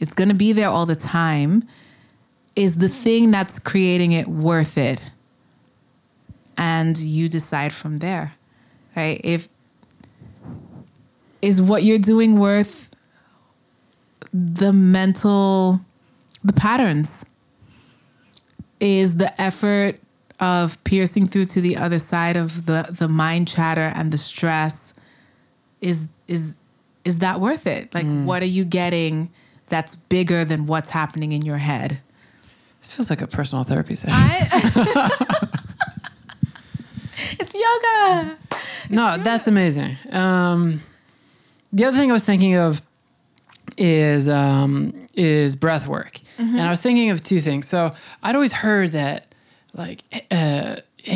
It's going to be there all the time. Is the thing that's creating it worth it? And you decide from there, right? Is what you're doing worth the patterns? Is the effort of piercing through to the other side of the mind chatter and the stress, is that worth it? Like, what are you getting that's bigger than what's happening in your head? This feels like a personal therapy session. It's yoga. No, that's amazing. The other thing I was thinking of is breath work. Mm-hmm. And I was thinking of two things. So I'd always heard that, like,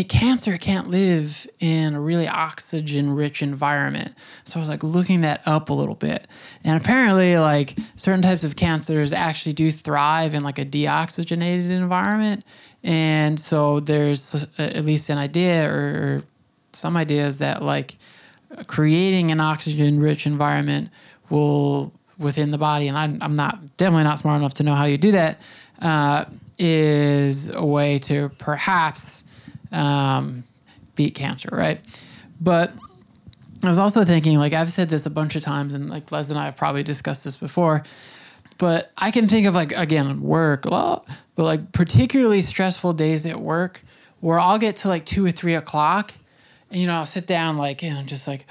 cancer can't live in a really oxygen-rich environment. So I was, like, looking that up a little bit. And apparently, like, certain types of cancers actually do thrive in, like, a deoxygenated environment. And so there's at least an idea or some ideas that, like, creating an oxygen-rich environment will within the body, and I'm definitely not smart enough to know how you do that, is a way to perhaps beat cancer, right? But I was also thinking, like, I've said this a bunch of times, and, like, Les and I have probably discussed this before, but I can think of, like, again, work, but, like, particularly stressful days at work where I'll get to, like, 2 or 3 o'clock, and, I'll sit down, like, and I'm just like,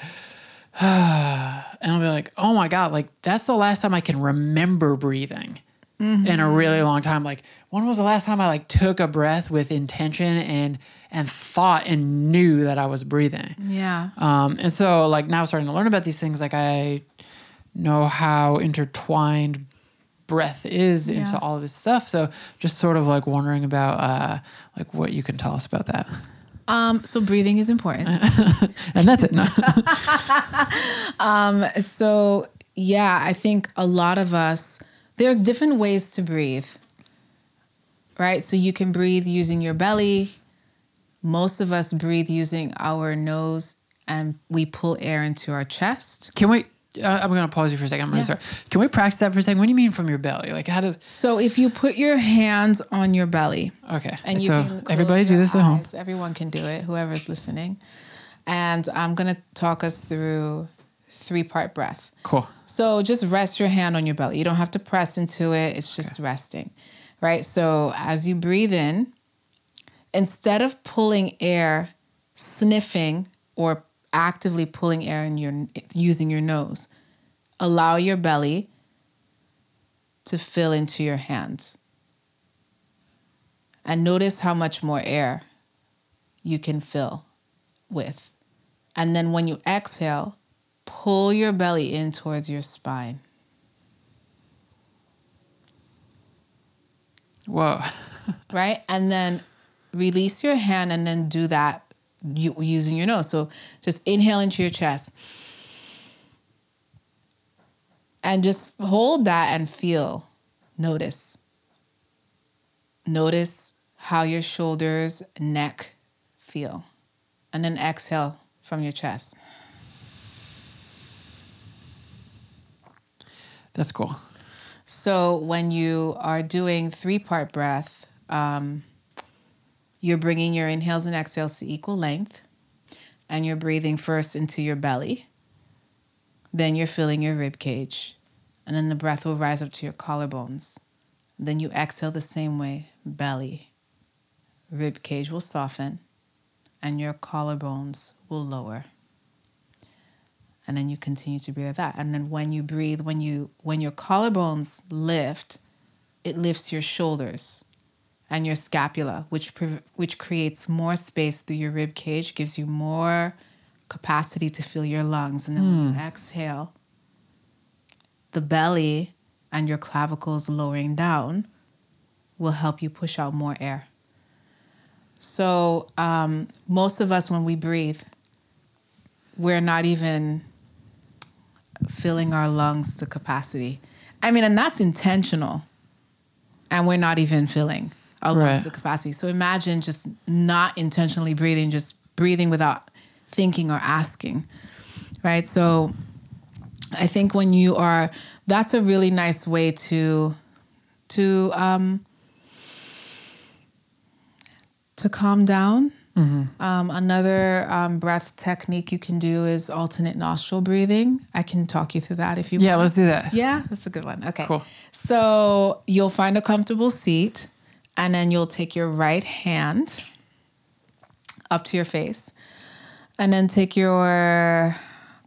and I'll be like, oh my God, like, that's the last time I can remember breathing in a really long time. Like, when was the last time I, like, took a breath with intention and thought and knew that I was breathing? Yeah. And so, like, now starting to learn about these things, like, I know how intertwined breath is into all of this stuff. So just sort of, like, wondering about, like, what you can tell us about that. So breathing is important. And that's it. No. So yeah, I think a lot of us, there's different ways to breathe, right? So you can breathe using your belly. Most of us breathe using our nose, and we pull air into our chest. Can we, I'm going to pause you for a second. I'm really sorry. Can we practice that for a second? What do you mean from your belly? Like, how does? So if you put your hands on your belly. Okay. And you can close everybody do this at home. Everyone can do it, whoever's listening. And I'm going to talk us through 3-part breath. Cool. So just rest your hand on your belly. You don't have to press into it. It's just resting, right? So as you breathe in, instead of pulling air, sniffing, or actively pulling air in using your nose, allow your belly to fill into your hands. And notice how much more air you can fill with. And then when you exhale, pull your belly in towards your spine. Whoa. Right? And then release your hand and then do that using your nose. So just inhale into your chest. And just hold that and feel. Notice. Notice how your shoulders, neck feel. And then exhale from your chest. That's cool. So when you are doing three-part breath, you're bringing your inhales and exhales to equal length, and you're breathing first into your belly. Then you're filling your rib cage, and then the breath will rise up to your collarbones. Then you exhale the same way, belly, rib cage will soften, and your collarbones will lower. And then you continue to breathe like that. And then when you breathe, when your collarbones lift, it lifts your shoulders and your scapula, which creates more space through your rib cage, gives you more capacity to fill your lungs. And then when you exhale, the belly and your clavicles lowering down will help you push out more air. So most of us, when we breathe, we're not even filling our lungs to capacity. I mean, and that's intentional. And we're not even filling our lungs to capacity. So imagine just not intentionally breathing, just breathing without thinking or asking, right? So I think when you are, that's a really nice way to calm down. Mm-hmm. Another breath technique you can do is alternate nostril breathing. I can talk you through that if you want. Yeah, let's do that. Yeah, that's a good one. Okay. Cool. So you'll find a comfortable seat, and then you'll take your right hand up to your face, and then take your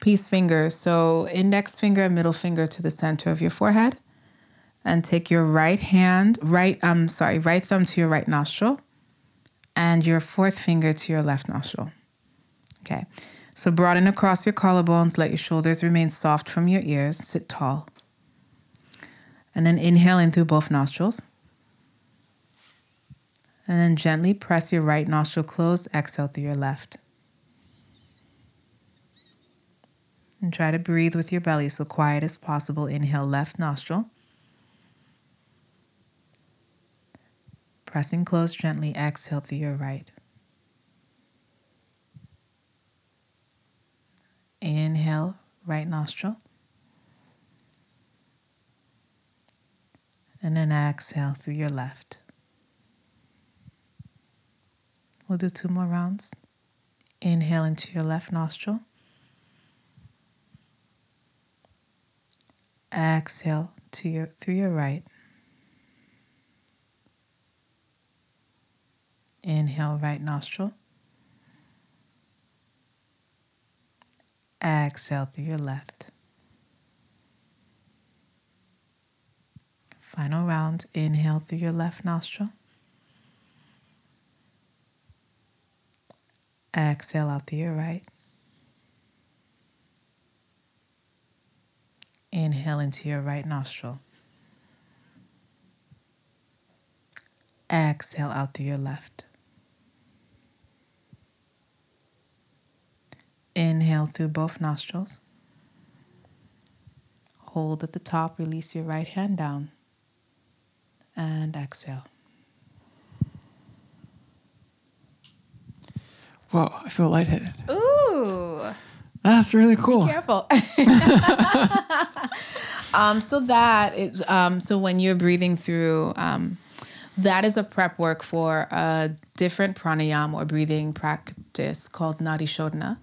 peace fingers, so index finger and middle finger, to the center of your forehead, and take your right hand, right thumb to your right nostril, and your fourth finger to your left nostril. Okay, so broaden across your collarbones, let your shoulders remain soft from your ears, sit tall. And then inhale in through both nostrils. And then gently press your right nostril closed, exhale through your left. And try to breathe with your belly, so quiet as possible. Inhale left nostril. Pressing close, gently exhale through your right. Inhale, right nostril. And then exhale through your left. We'll do two more rounds. Inhale into your left nostril. Exhale through your right. Inhale, right nostril. Exhale through your left. Final round. Inhale through your left nostril. Exhale out through your right. Inhale into your right nostril. Exhale out through your left. Inhale through both nostrils. Hold at the top, release your right hand down, and exhale. Whoa, I feel lightheaded. Ooh. That's really cool. Be careful. So when you're breathing through, that is a prep work for a different pranayama or breathing practice called Nadi Shodhana.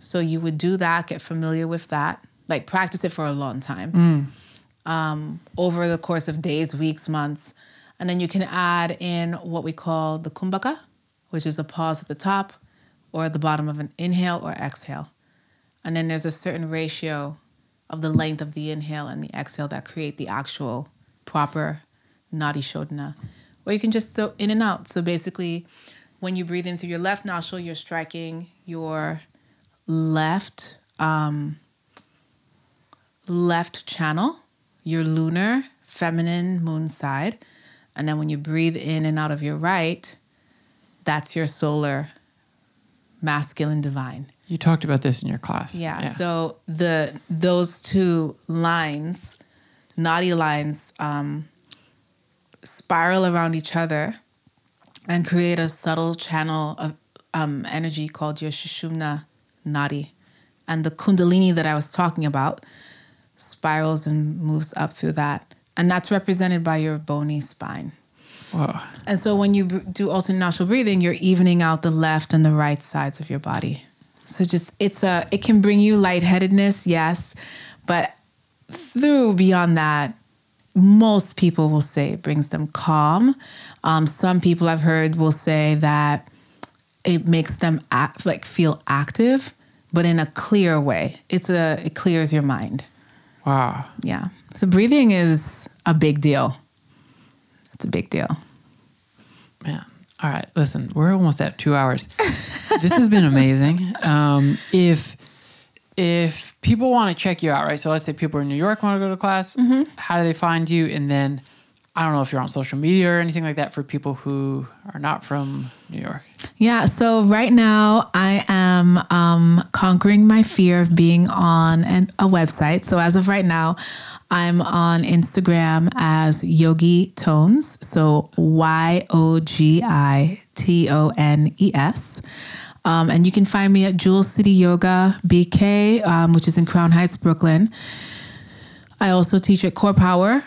So you would do that, get familiar with that, like practice it for a long time, over the course of days, weeks, months. And then you can add in what we call the kumbhaka, which is a pause at the top or at the bottom of an inhale or exhale. And then there's a certain ratio of the length of the inhale and the exhale that create the actual proper Nadi Shodhana. Or you can just go in and out. So basically, when you breathe in through your left nostril, you're striking your left channel, your lunar, feminine, moon side. And then when you breathe in and out of your right, that's your solar, masculine, divine. You talked about this in your class. Yeah. So those two lines, Nadi lines, spiral around each other and create a subtle channel of energy called your Sushumna Nadi. And the Kundalini that I was talking about spirals and moves up through that. And that's represented by your bony spine. Whoa. And so when you do alternate nostril breathing, you're evening out the left and the right sides of your body. So just, it can bring you lightheadedness, yes, but through beyond that, most people will say it brings them calm. Some people I've heard will say that it makes them feel active, but in a clear way. It clears your mind. Wow. Yeah. So breathing is a big deal. It's a big deal. Yeah. All right, listen, we're almost at 2 hours. This has been amazing. If people want to check you out, right? So let's say people in New York want to go to class. Mm-hmm. How do they find you? And then I don't know if you're on social media or anything like that for people who are not from New York. Yeah, so right now I am conquering my fear of being on a website. So as of right now, I'm on Instagram as yogitones, so yogitones. And you can find me at Jewel City Yoga BK, which is in Crown Heights, Brooklyn. I also teach at Core Power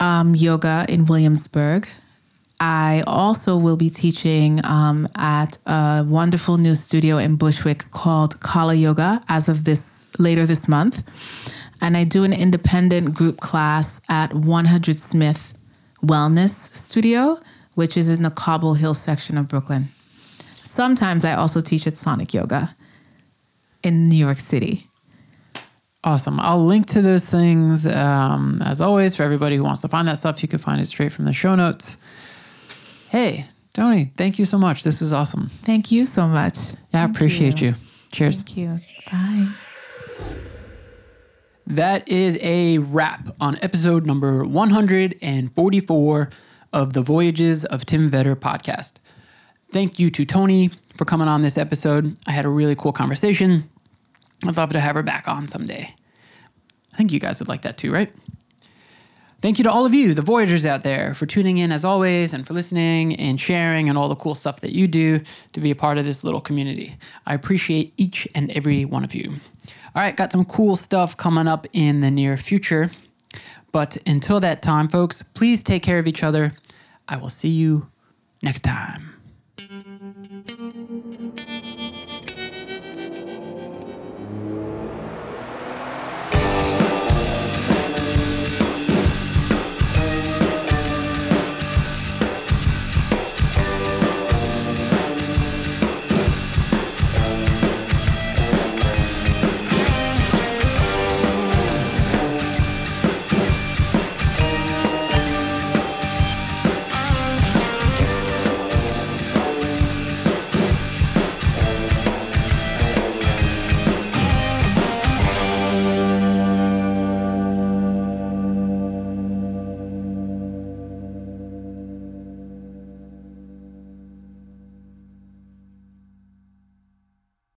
Yoga in Williamsburg. I also will be teaching at a wonderful new studio in Bushwick called Kala Yoga as of later this month. And I do an independent group class at 100 Smith Wellness Studio, which is in the Cobble Hill section of Brooklyn. Sometimes I also teach at Sonic Yoga in New York City. Awesome. I'll link to those things, as always, for everybody who wants to find that stuff. You can find it straight from the show notes. Hey, Toni, thank you so much. This was awesome. Thank you so much. Yeah, I appreciate you. Cheers. Thank you. Bye. That is a wrap on episode number 144 of the Voyages of Tim Vetter podcast. Thank you to Toni for coming on this episode. I had a really cool conversation. I'd love to have her back on someday. I think you guys would like that too, right? Thank you to all of you, the Voyagers out there, for tuning in as always and for listening and sharing and all the cool stuff that you do to be a part of this little community. I appreciate each and every one of you. All right, got some cool stuff coming up in the near future. But until that time, folks, please take care of each other. I will see you next time.